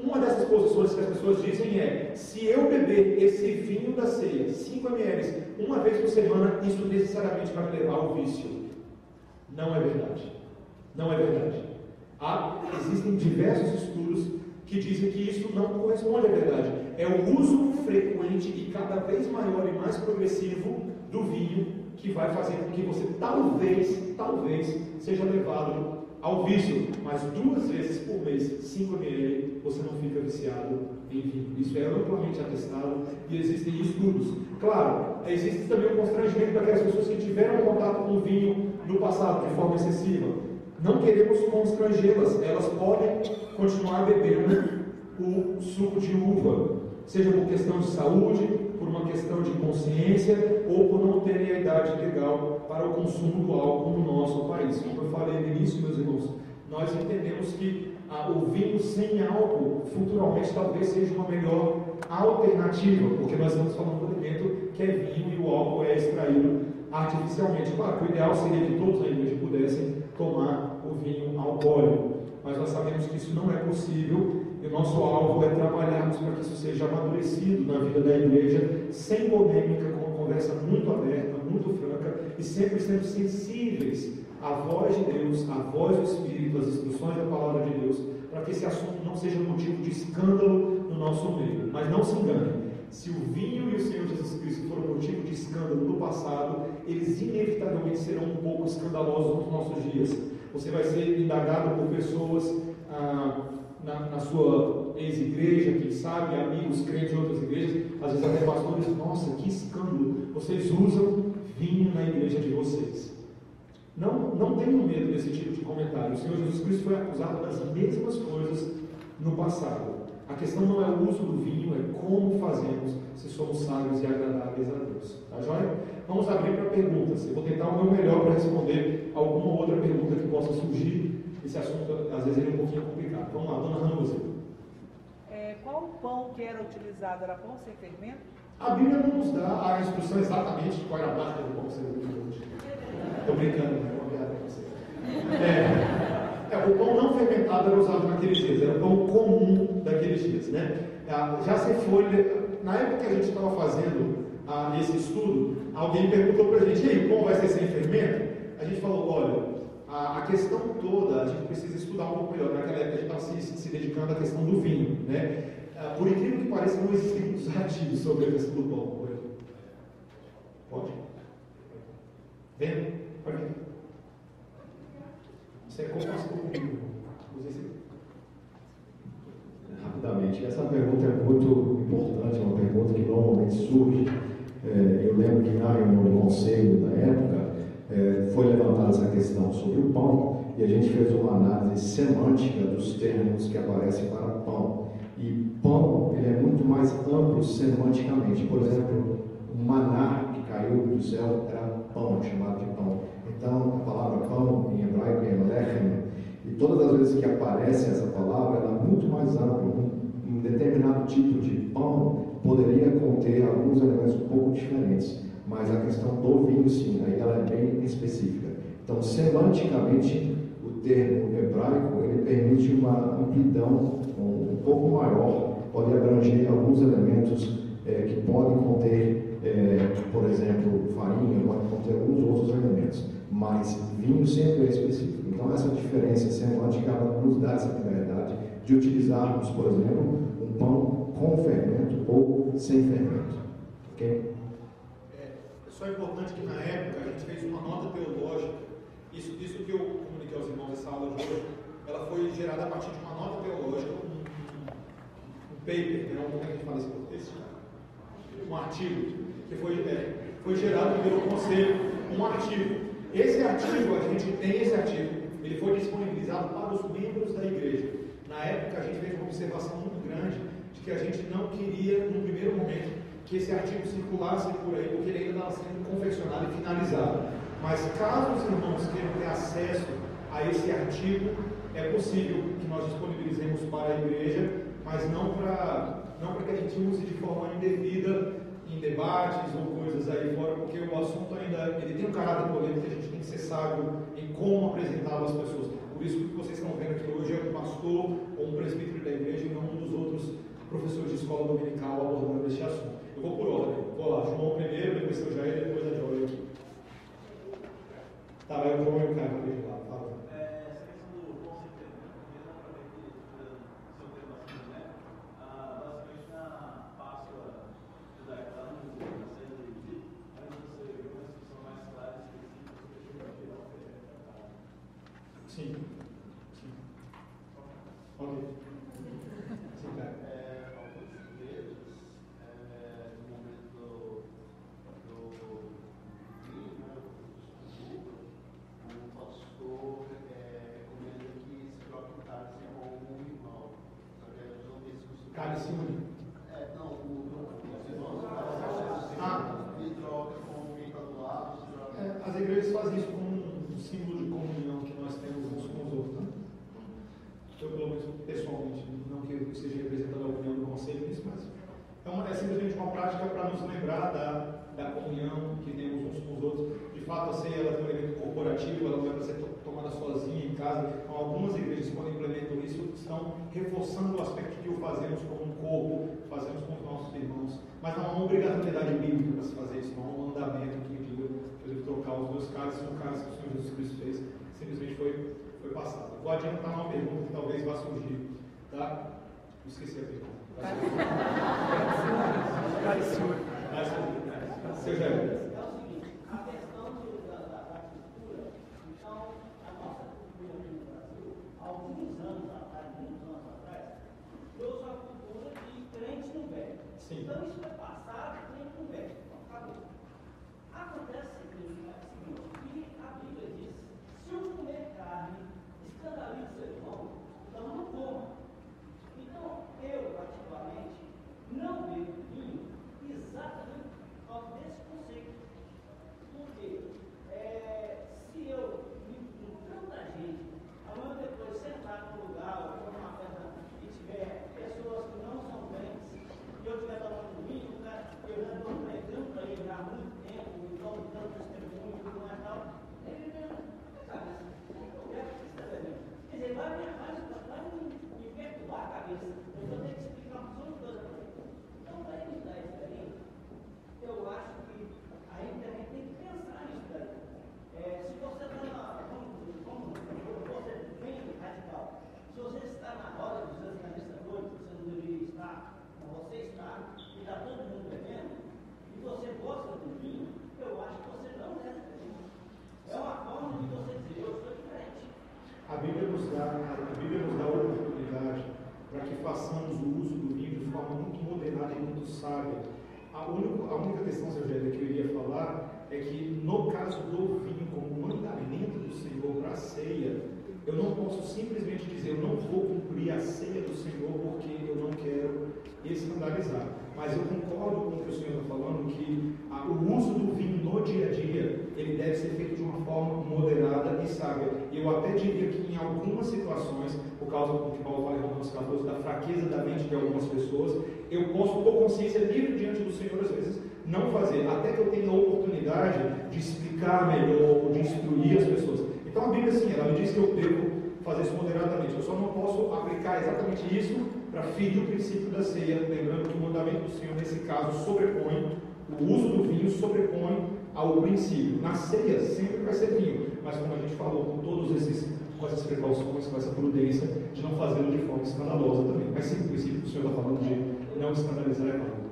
Uma dessas posições que as pessoas dizem é: se eu beber esse vinho da ceia, 5 ml, uma vez por semana, isso necessariamente vai me levar ao vício. Não é verdade. Não é verdade. Existem diversos estudos que dizem que isso não corresponde à verdade. É o uso frequente e cada vez maior e mais progressivo do vinho que vai fazer com que você talvez seja levado ao vício, mas 2 vezes por mês, 5 ml, você não fica viciado em vinho. Isso é amplamente atestado e existem estudos. Claro, existe também o constrangimento daquelas pessoas que tiveram contato com o vinho no passado de forma excessiva. Não queremos constrangê-las, elas podem continuar bebendo o suco de uva, seja por questão de saúde, por uma questão de consciência ou por não terem a idade legal para o consumo do álcool no nosso país. Como eu falei no início, meus irmãos, nós entendemos que o vinho sem álcool futuramente talvez seja uma melhor alternativa, porque nós estamos falando do alimento que é vinho e o álcool é extraído artificialmente. Claro que o ideal seria que todos ainda pudessem tomar o vinho alcoólico, mas nós sabemos que isso não é possível. E o nosso alvo é trabalharmos para que isso seja amadurecido na vida da igreja, sem polêmica, com uma conversa muito aberta, muito franca, e sempre sendo sensíveis à voz de Deus, à voz do Espírito, às instruções da palavra de Deus, para que esse assunto não seja motivo de escândalo no nosso meio. Mas não se engane, se o vinho e o Senhor Jesus Cristo foram motivo de escândalo no passado, eles inevitavelmente serão um pouco escandalosos nos nossos dias. Você vai ser indagado por pessoas na sua ex-igreja, quem sabe, amigos, crentes de outras igrejas, às vezes até pastores: nossa, que escândalo, vocês usam vinho na igreja de vocês. Não tenham medo desse tipo de comentário. O Senhor Jesus Cristo foi acusado das mesmas coisas no passado. A questão não é o uso do vinho, é como fazemos se somos sábios e agradáveis a Deus. Tá joia? Vamos abrir para perguntas. Eu vou tentar o meu melhor para responder alguma outra pergunta que possa surgir. Esse assunto, às vezes, é um pouquinho complicado. Vamos lá, dona Ranuza. Qual o pão que era utilizado? Era pão sem fermento? A Bíblia não nos dá a instrução exatamente de qual era a marca do pão sem fermento. Estou brincando, é uma piada com você. O pão não fermentado era usado naqueles dias, era o pão comum daqueles dias, né? Já se foi, na época que a gente estava fazendo esse estudo, alguém perguntou para a gente, e aí, o pão vai ser sem fermento? A gente falou, olha, a questão toda a gente precisa estudar um pouco melhor. Naquela época a gente estava se dedicando à questão do vinho, né? Por incrível que pareça, não existem muitos artigos sobre a questão do pão. Pode? Vem? Pode vir. Você é compartilhado comigo. Rapidamente, essa pergunta é muito importante, é uma pergunta que normalmente surge. Eu lembro que na reunião do conselho da época foi levantada essa questão sobre o pão e a gente fez uma análise semântica dos termos que aparecem para pão. E pão ele é muito mais amplo semanticamente. Por exemplo, o maná que caiu do céu era pão, chamado de pão. Então, a palavra pão em hebraico é lechem, e todas as vezes que aparece essa palavra, ela é muito mais ampla. Um determinado tipo de pão poderia conter alguns elementos um pouco diferentes, mas a questão do vinho, sim, aí ela é bem específica. Então, semanticamente, o termo hebraico ele permite uma amplidão um pouco maior, pode abranger alguns elementos que podem conter, por exemplo, farinha, pode conter alguns outros elementos. Mas vinho sempre é específico. Então, essa diferença semântica nos dá essa liberdade de utilizarmos, por exemplo, um pão com fermento ou sem fermento. Ok? Só é importante que, na época, a gente fez uma nota teológica. Isso que eu comuniquei aos irmãos dessa aula de hoje, ela foi gerada a partir de uma nota teológica, um paper, né? Como é que a gente fala isso em português? Um artigo, que foi gerado pelo conselho, um artigo. Esse artigo, a gente tem esse artigo, ele foi disponibilizado para os membros da igreja. Na época, a gente fez uma observação muito grande de que a gente não queria, no primeiro momento, que esse artigo circulasse por aí, porque ele ainda estava sendo confeccionado e finalizado. Mas caso os irmãos queiram ter acesso a esse artigo, é possível que nós disponibilizemos para a igreja, mas não para que a gente use de forma indevida, em debates ou coisas aí fora, porque o assunto ainda ele tem um caráter polêmico, a gente tem que ser sábio em como apresentá-lo às pessoas. Por isso que vocês estão vendo aqui hoje é um pastor ou um presbítero da igreja e não um dos outros professores de escola dominical abordando este assunto. Eu vou por ordem, vou lá, João primeiro, depois o Jair, depois a Joia aqui. Tá, vai o João e o Caio, veja lá, fala. Reforçando o aspecto que o fazemos como um corpo, fazemos com os nossos irmãos, mas não há uma obrigatoriedade bíblica para se fazer isso, não há um mandamento que implica, por exemplo, trocar os dois cálices, o cálice que o Senhor Jesus Cristo fez, simplesmente foi passado. Vou adiantar uma pergunta que talvez vá surgir, tá? Esqueci a pergunta. Seu Jair. Então isso é passado, nem conversa. Acabou. Acontece que a Bíblia diz: se eu comer carne, escandaliza o ser humano, então não coma. Então, eu A Bíblia nos dá a oportunidade para que façamos o uso do vinho de forma muito moderada e muito sábia. A única questão, seu Gélia, que eu iria falar é que, no caso do vinho como mandamento do Senhor para a ceia, eu não posso simplesmente dizer, eu não vou cumprir a ceia do Senhor porque eu não quero escandalizar. Mas eu concordo com o que o Senhor está falando, que o uso do vinho no dia a dia, ele deve ser feito de uma forma moderada e sábia. Eu até diria que em algumas situações, por causa do que Paulo fala em Romanos 14, da fraqueza da mente de algumas pessoas, eu posso, por consciência livre diante do Senhor, às vezes, não fazer, até que eu tenha a oportunidade de explicar melhor, de instruir as pessoas. Então a Bíblia, assim, ela me diz que eu devo fazer isso moderadamente. Eu só não posso aplicar exatamente isso para ferir o princípio da ceia, lembrando que o mandamento do Senhor, nesse caso, sobrepõe, o uso do vinho sobrepõe ao princípio. Na ceia, sempre vai ser vinho, mas como a gente falou, com essas precauções, com essa prudência, de não fazê-lo de forma escandalosa também. Mas sempre o princípio que o Senhor está falando de não escandalizar é mal.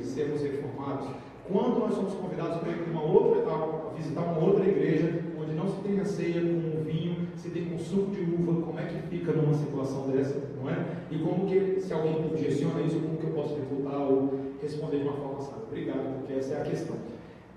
Sermos reformados, quando nós somos convidados para ir visitar uma outra igreja, onde não se tem a ceia com vinho, se tem com suco de uva, como é que fica numa situação dessa, não é? E como que, se alguém questiona isso, como que eu posso refutar ou responder de uma forma sábia? Obrigado, porque essa é a questão.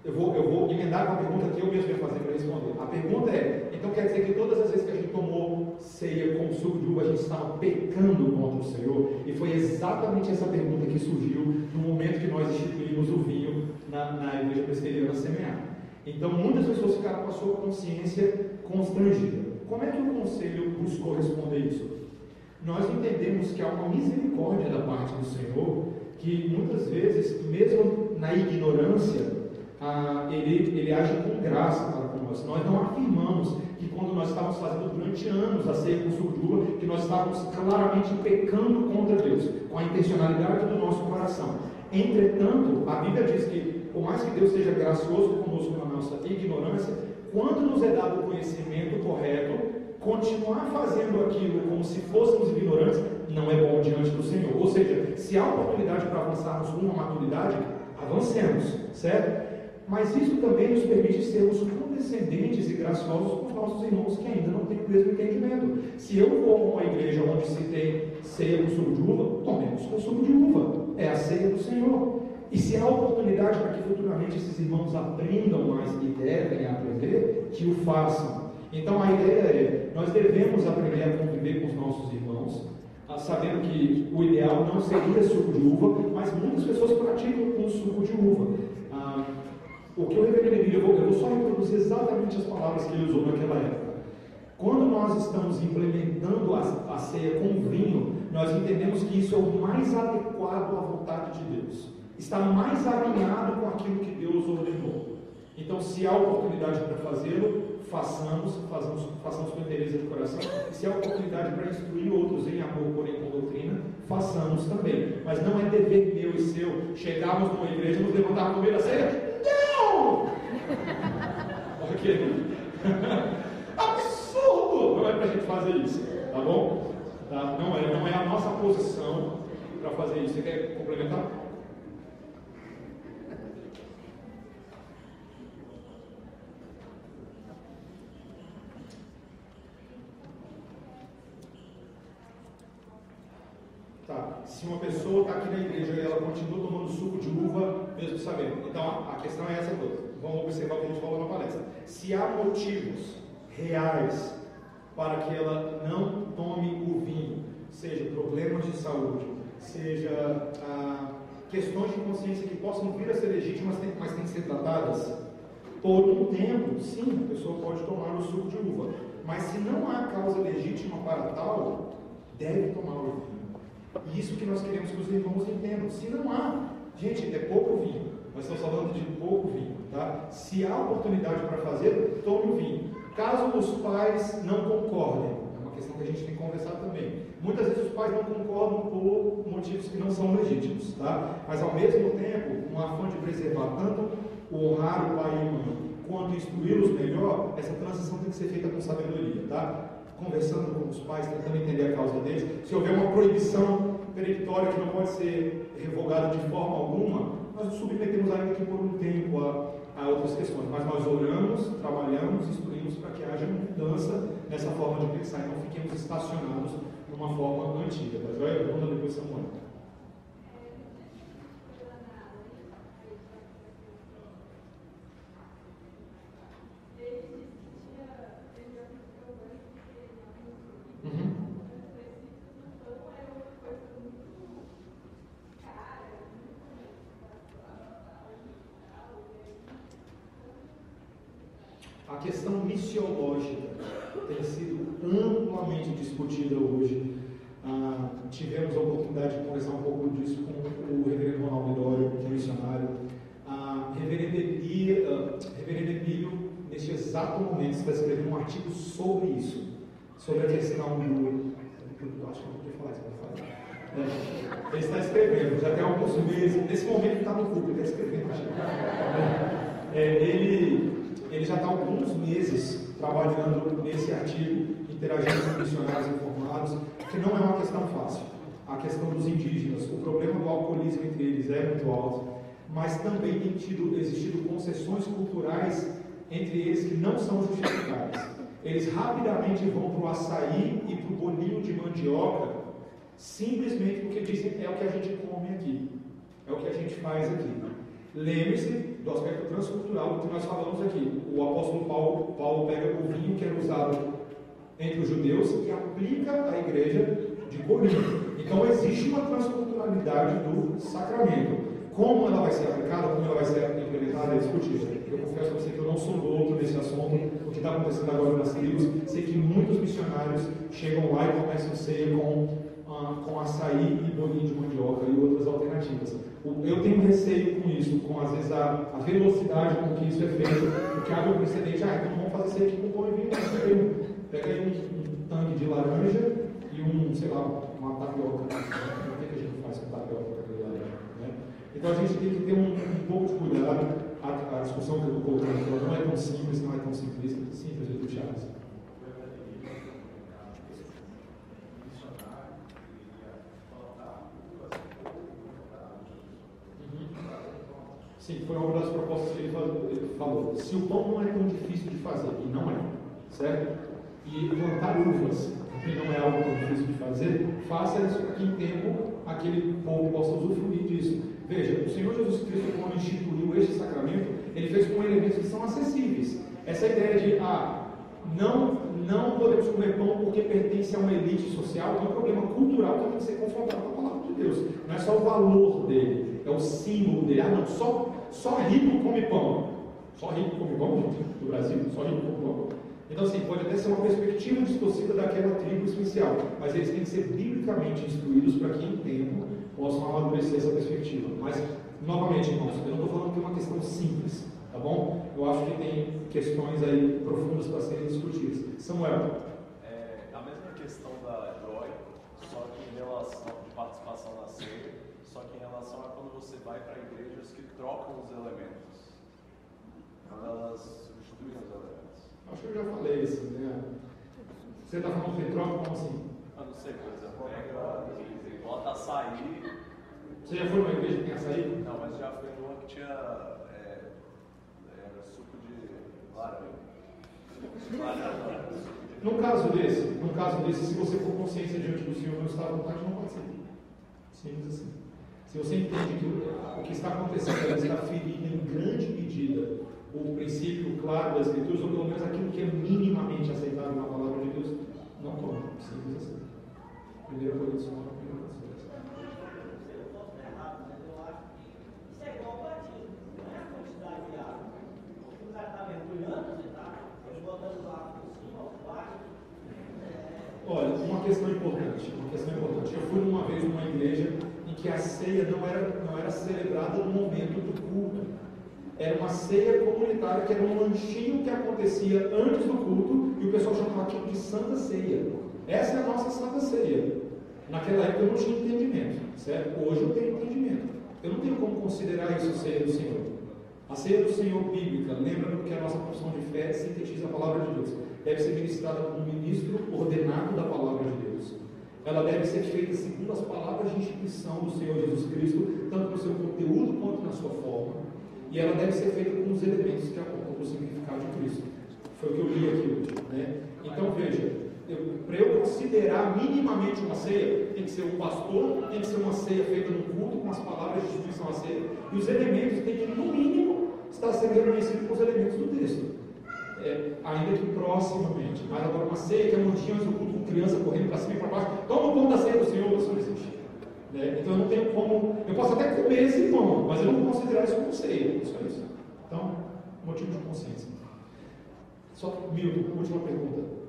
Eu vou emendar com a pergunta que eu mesmo ia fazer para responder. A pergunta é, então quer dizer que todas as vezes que a gente tomou ceia com suco de uva, a gente estava pecando contra o Senhor? E foi exatamente essa pergunta que surgiu no momento que nós instituímos o vinho na Igreja Presbiteriana SEMEAR. Então muitas pessoas ficaram com a sua consciência constrangida. Como é que o conselho buscou responder isso? Nós entendemos que há uma misericórdia da parte do Senhor, que muitas vezes, mesmo na ignorância, ele age com graça para nós. Nós não afirmamos que quando nós estávamos fazendo durante anos a ceia com suco de uva, que nós estávamos claramente pecando contra Deus, com a intencionalidade do nosso coração. Entretanto, a Bíblia diz que, por mais que Deus seja gracioso conosco na nossa ignorância, quando nos é dado o conhecimento correto, continuar fazendo aquilo como se fôssemos ignorantes não é bom diante do Senhor. Ou seja, se há oportunidade para avançarmos rumo à maturidade, avancemos, certo? Mas isso também nos permite sermos condescendentes e graciosos com os nossos irmãos que ainda não têm o mesmo entendimento. Se eu vou a uma igreja onde se tem ceia com suco de uva, tomemos com suco de uva. É a ceia do Senhor. E se há oportunidade para que futuramente esses irmãos aprendam mais e devem aprender, que o façam. Então a ideia é, nós devemos aprender a conviver com os nossos irmãos, sabendo que o ideal não seria suco de uva, mas muitas pessoas praticam com suco de uva. O que o reverendo Epico, eu vou só reproduzir exatamente as palavras que ele usou naquela época. Quando nós estamos implementando a ceia com vinho, nós entendemos que isso é o mais adequado à vontade de Deus. Está mais alinhado com aquilo que Deus ordenou. Então, se há oportunidade para fazê-lo, façamos com interesse de coração. E se há oportunidade para instruir outros em amor, porém com doutrina, façamos também. Mas não é dever meu e seu chegarmos numa igreja e nos levantarmos no meio da ceia. Ok? Absurdo! Não é pra gente fazer isso, tá bom? Tá? Não é a nossa posição para fazer isso. Você quer complementar? Tá. Se uma pessoa está aqui na igreja e ela continua tomando suco de uva, mesmo sabendo. Então a questão é essa toda. Vamos observar o que a gente falou na palestra. Se há motivos reais para que ela não tome o vinho, seja problemas de saúde, seja questões de consciência que possam vir a ser legítimas, mas têm que ser tratadas, todo o tempo, sim, a pessoa pode tomar o suco de uva, mas se não há causa legítima para tal, deve tomar o vinho. E isso que nós queremos que os irmãos entendam. Se não há, gente, é pouco vinho, nós estamos falando de pouco vinho, tá? Se há oportunidade para fazer, tome o vinho. Caso os pais não concordem, é uma questão que a gente tem que conversar também. Muitas vezes os pais não concordam por motivos que não são legítimos, tá? Mas ao mesmo tempo, um afã de preservar tanto o honrar o pai e a mãe quanto instruí-los melhor, essa transição tem que ser feita com sabedoria, tá? Conversando com os pais, tentando entender a causa deles. Se houver uma proibição peremptória que não pode ser revogada de forma alguma, nós submetemos ainda que por um tempo a outras questões, mas nós oramos, trabalhamos, instruímos para que haja mudança nessa forma de pensar e não fiquemos estacionados numa forma antiga, tá joia? Vamos lá depois, Samuel. A questão missiológica tem sido amplamente discutida hoje. Tivemos a oportunidade de conversar um pouco disso com o Reverendo Ronaldo, que é missionário. Reverendo Epico, neste exato momento, está escrevendo um artigo sobre isso, sobre a questão do... Eu acho que eu não podia falar isso, mas eu vou falar. Ele está escrevendo, já tem alguns meses. Nesse momento ele está no público, ele está escrevendo. Ele já está há alguns meses trabalhando nesse artigo, interagindo com missionários informados, que não é uma questão fácil. A questão dos indígenas, o problema do alcoolismo entre eles é muito alto, mas também tem existido concessões culturais entre eles que não são justificáveis. Eles rapidamente vão para o açaí e para o bolinho de mandioca, simplesmente porque dizem é o que a gente come aqui, é o que a gente faz aqui. Lembre-se do aspecto transcultural que nós falamos aqui. O apóstolo Paulo pega o vinho que era usado entre os judeus e aplica à igreja de Corinto. Então existe uma transculturalidade do sacramento. Como ela vai ser aplicada, como ela vai ser implementada, é discutida. Eu confesso a você que eu não sou louco nesse assunto. O que está acontecendo agora nas tribos, sei que muitos missionários chegam lá e começam a ser com açaí e bolinho de mandioca e outras alternativas. Eu tenho receio com isso, com às vezes a velocidade com que isso é feito, porque abre o precedente, então vamos fazer isso aqui com pão e vinho. Pega aí um tanque de laranja e sei lá, uma tapioca. O que a gente faz com tapioca de laranja? Né? Então a gente tem que ter um pouco de cuidado. A discussão que eu estou colocando não é tão simples, não é tão simples do Charles. Sim, foi uma das propostas que ele falou. Se o pão não é tão difícil de fazer, e não é, certo? E plantar uvas, que não é algo tão difícil de fazer, faça isso que em tempo aquele povo possa usufruir disso. Veja, o Senhor Jesus Cristo, quando instituiu este sacramento, ele fez com elementos que são acessíveis. Essa ideia de, não podemos comer pão porque pertence a uma elite social, é um problema cultural que tem que ser confrontado com a palavra de Deus. Não é só o valor dele. É o símbolo dele. Não, só rico come pão. Só rico come pão, gente, do Brasil, só rico come pão. Então, assim, pode até ser uma perspectiva distorcida daquela tribo especial, mas eles têm que ser biblicamente instruídos para que, em tempo, possam amadurecer essa perspectiva. Mas, novamente, irmãos, eu não estou falando que é uma questão simples, tá bom? Eu acho que tem questões aí profundas para serem discutidas. Samuel. A mesma questão da herói, só que em relação de participação na ceia, só que em relação a quando você vai para igrejas que trocam os elementos, elas substituem os elementos. Acho que eu já falei isso, né? Você está falando que troca como assim? Não sei, por exemplo, pega, bota açaí. Você já foi numa igreja que tem açaí? Não, mas já foi numa que tinha suco de laranja. Num caso desse, se você for consciência diante do Senhor, não está à vontade, não pode ser. Simples assim. Se você entende que o que está acontecendo ela está ferindo em grande medida o princípio claro das Escrituras, ou pelo menos aquilo que é minimamente aceitável na palavra de Deus, não toma. Simples assim. Olha, uma questão importante. Eu fui uma vez numa igreja em que a ceia não era celebrada no momento do culto. Era uma ceia comunitária, que era um lanchinho que acontecia antes do culto, e o pessoal chamava aquilo de Santa Ceia. Essa é a nossa Santa Ceia. Naquela época eu não tinha entendimento, certo? Hoje eu tenho entendimento. Eu não tenho como considerar isso a ceia do Senhor. A ceia do Senhor bíblica, lembra que a nossa profissão de fé sintetiza a palavra de Deus. Deve ser ministrada por um ministro ordenado da palavra de Deus. Ela deve ser feita segundo as palavras de instituição do Senhor Jesus Cristo, tanto no seu conteúdo quanto na sua forma. E ela deve ser feita com os elementos que apontam para o significado de Cristo. Foi o que eu li aqui hoje, né? Então veja, para eu considerar minimamente uma ceia, tem que ser um pastor, tem que ser uma ceia feita no culto, com as palavras de instituição à ceia, e os elementos tem que, no mínimo, estar sendo reconhecido com os elementos do texto. Ainda que proximamente, mas agora uma ceia que é mortinha antes do culto, com criança correndo para cima e para baixo, toma o pão da ceia do Senhor, isso não existe. Então eu não tenho como, eu posso até comer esse pão, mas eu não vou considerar isso como ceia, só isso. Então, motivo de consciência. Só Milton, última pergunta.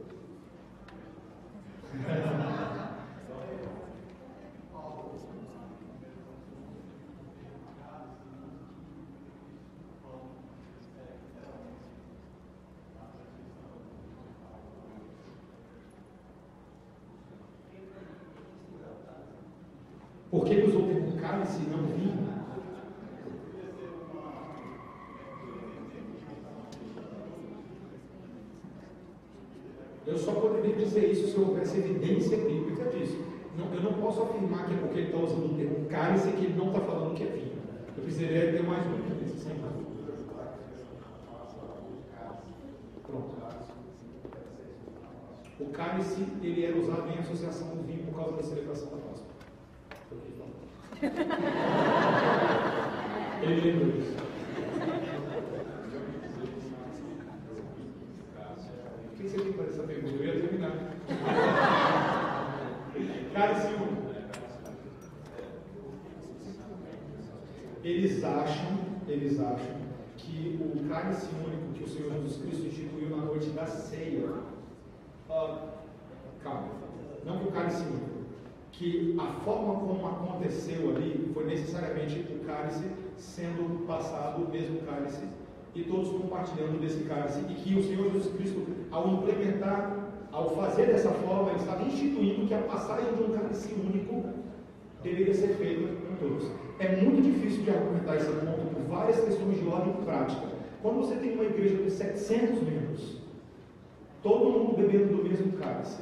Por que usou um cálice e não vinho? Eu só poderia dizer isso se houvesse evidência bíblica disso. Não, eu não posso afirmar que é porque ele está usando o termo cálice que ele não está falando que é vinho. Eu precisaria ter mais uma evidência, sem dúvida. Pronto. O cálice, ele era usado em associação com o vinho por causa da celebração da Páscoa. Ele lembrou isso. O que você tem para essa pergunta? Eu ia terminar. Caríssimo. Eles acham que o cálice único que o Senhor Jesus Cristo instituiu na noite da ceia. Calma. Não que o cálice único. Que a forma como aconteceu ali foi necessariamente o cálice sendo passado, o mesmo cálice, e todos compartilhando desse cálice, e que o Senhor Jesus Cristo, ao implementar, ao fazer dessa forma, ele estava instituindo que a passagem de um cálice único deveria ser feita com todos. É muito difícil de argumentar esse ponto por várias questões de ordem prática. Quando você tem uma igreja de 700 membros, todo mundo bebendo do mesmo cálice,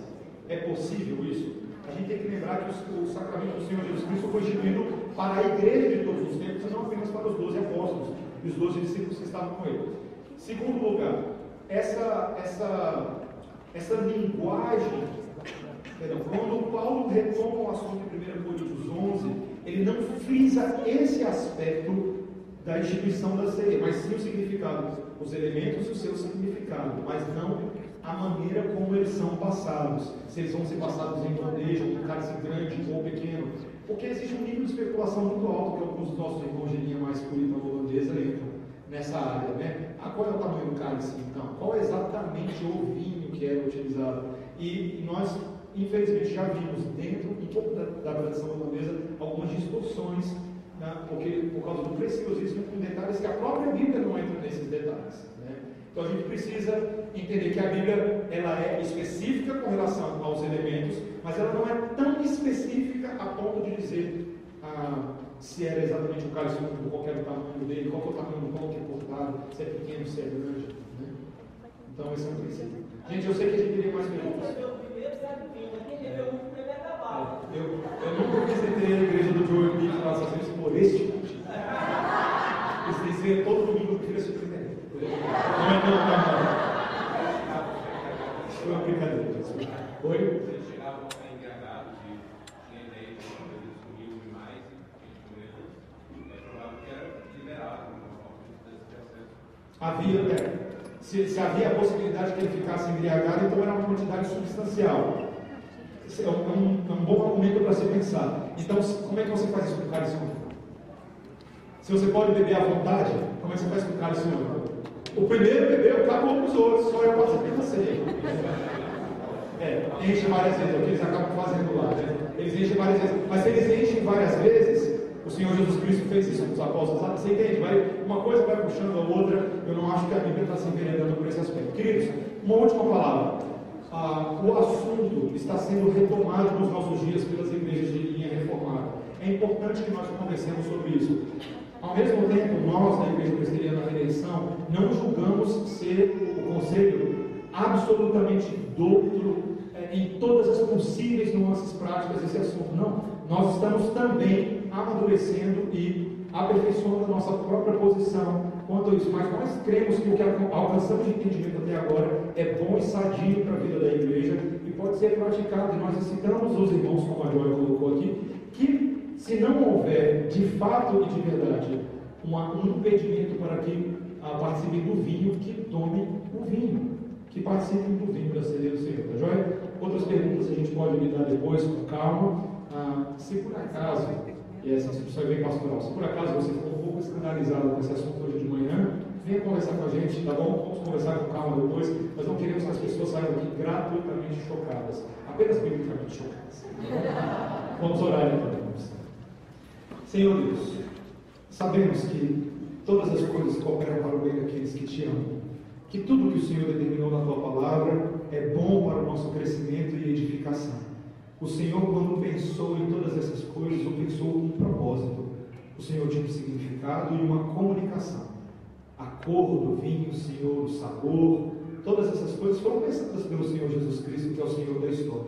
é possível isso? A gente tem que lembrar que o sacramento do Senhor Jesus Cristo foi instituído para a igreja de todos os tempos, e não apenas para os 12 apóstolos e os 12 discípulos que estavam com ele. Segundo lugar, essa linguagem, quando Paulo retoma o assunto em 1 Coríntios 11, ele não frisa esse aspecto da instituição da ceia, mas sim o significado, os elementos e o seu significado, mas não a maneira como eles são passados, se eles vão ser passados em bandeja, com cálice grande ou pequeno, porque existe um nível de especulação muito alto que alguns dos nossos irmãos de linha mais purita holandesa entram nessa área, né? Qual é o tamanho do cálice, então? Qual é exatamente o vinho que era utilizado? E nós, infelizmente, já vimos dentro um pouco da tradição holandesa algumas distorções, né? Porque, por causa do preciosismo, com detalhes que a própria Bíblia não entra nesses detalhes, né? Então a gente precisa entender que a Bíblia ela é específica com relação aos elementos, mas ela não é tão específica a ponto de dizer se era exatamente o cálice único, qual era o tamanho dele, qual é o tamanho do pão que é cortado, se é pequeno, se é grande, né? Então esse é um princípio. Gente, eu sei que a gente teria mais perguntas. Eu nunca visitei a igreja do Joel Bill nas ações por este motivo. Vocês veem todo domingo que eles não. Foi uma brincadeira. Oi? Vocês chegavam a engravar de eleito, eles uniam demais e é provável que era liberado. Se havia a possibilidade que ele ficasse embriagado, então era uma quantidade substancial. é um bom argumento para se pensar. Então, como é que você faz isso com o cálice único? Se você pode beber à vontade, como é que você faz com o cálice único? O primeiro bebeu, acabou com os outros, só eu posso ter você. Enche várias vezes, é o que eles acabam fazendo lá, né? Eles enchem várias vezes. Mas se eles enchem várias vezes, o Senhor Jesus Cristo fez isso com os apóstolos, sabe? Você entende? Uma coisa vai puxando a outra. Eu não acho que a Bíblia está se enveredando por esse aspecto. Queridos, uma última palavra. O assunto está sendo retomado nos nossos dias pelas igrejas de linha reformada. É importante que nós conversemos sobre isso. Ao mesmo tempo, nós, da Igreja Presbiteriana Redenção, não julgamos ser o conselho absolutamente douto em todas as possíveis nuances práticas desse assunto. Não, nós estamos também amadurecendo e aperfeiçoando a nossa própria posição quanto a isso, mas nós cremos que o que alcançamos de entendimento até agora é bom e sadio para a vida da igreja e pode ser praticado. E nós incitamos os irmãos, como a Joia colocou aqui, que se não houver de fato e de verdade um impedimento para que participem do vinho, que tomem o vinho, que participem do vinho da ceia do Senhor, tá joia? Outras perguntas a gente pode lidar depois com calma. Se por acaso, e essa discussão é bem pastoral, se por acaso você ficou um pouco escandalizado com esse assunto hoje de manhã, venha conversar com a gente, tá bom? Vamos conversar com calma depois, mas não queremos que as pessoas saiam aqui gratuitamente chocadas, apenas biblicamente chocadas. Vamos orar então. Senhor Deus, sabemos que todas as coisas cooperam para o bem daqueles que te amam, que tudo que o Senhor determinou na Tua Palavra é bom para o nosso crescimento e edificação. O Senhor, quando pensou em todas essas coisas, o pensou com um propósito. O Senhor tinha um significado e uma comunicação. A cor do vinho, o Senhor, o sabor, todas essas coisas foram pensadas pelo Senhor Jesus Cristo, que é o Senhor da história.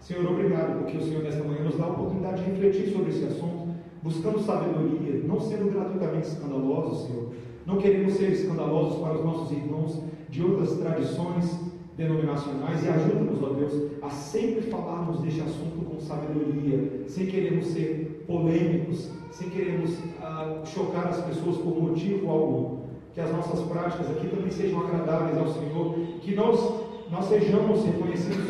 Senhor, obrigado, porque o Senhor nesta manhã nos dá a oportunidade de refletir sobre esse assunto, buscando sabedoria, não sendo gratuitamente escandalosos, Senhor. Não queremos ser escandalosos para os nossos irmãos de outras tradições denominacionais, e ajuda-nos, ó Deus, a sempre falarmos deste assunto com sabedoria, sem querermos ser polêmicos, sem querermos chocar as pessoas por motivo algum. Que as nossas práticas aqui também sejam agradáveis ao Senhor, que nós sejamos reconhecidos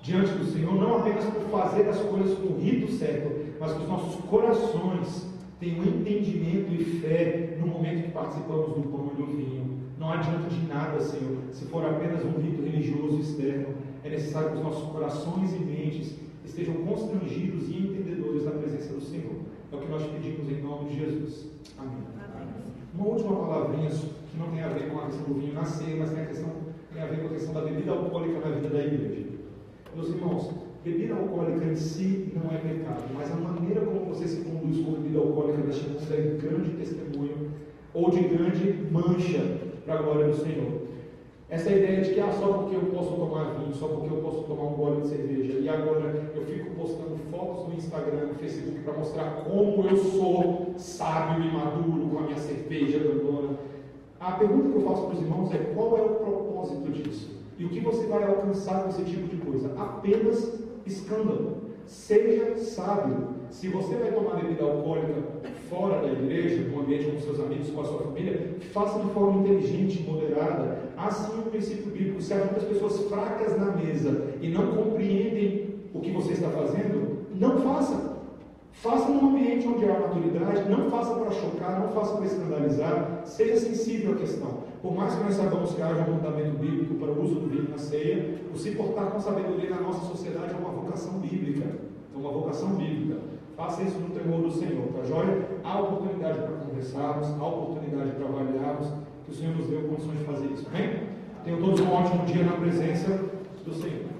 diante do Senhor, não apenas por fazer as coisas com o rito certo, mas que os nossos corações tenham entendimento e fé no momento que participamos do pão e do vinho. Não adianta de nada, Senhor, se for apenas um rito religioso externo. É necessário que os nossos corações e mentes estejam constrangidos e entendedores da presença do Senhor. É o que nós pedimos em nome de Jesus. Amém. Amém. Uma última palavrinha que não tem a ver com a questão do vinho na ceia, mas tem a ver com a questão da bebida alcoólica na vida da igreja. Meus irmãos, bebida alcoólica em si não é pecado, mas a maneira como você se conduz com bebida alcoólica neste mundo é de grande testemunho ou de grande mancha para a glória do Senhor. Essa ideia de que só porque eu posso tomar vinho, só porque eu posso tomar um gole de cerveja, e agora eu fico postando fotos no Instagram, no Facebook, para mostrar como eu sou sábio e maduro com a minha cerveja grandona. A pergunta que eu faço para os irmãos é: qual é o propósito disso? E o que você vai alcançar com esse tipo de coisa? Apenas escândalo. Seja sábio. Se você vai tomar bebida alcoólica fora da igreja, no ambiente com seus amigos, com a sua família, faça de forma inteligente, moderada. Assim, o princípio bíblico, se há muitas pessoas fracas na mesa e não compreendem o que você está fazendo, não faça. Faça num ambiente onde há maturidade, não faça para chocar, não faça para escandalizar, seja sensível à questão. Por mais que nós saibamos que haja um mandamento bíblico para o uso do vinho na ceia, o se portar com sabedoria na nossa sociedade é uma vocação bíblica. É uma vocação bíblica. Faça isso no temor do Senhor, tá joia? Há oportunidade para conversarmos, há oportunidade para avaliarmos, que o Senhor nos deu condições de fazer isso, amém? Tenham todos um ótimo dia na presença do Senhor.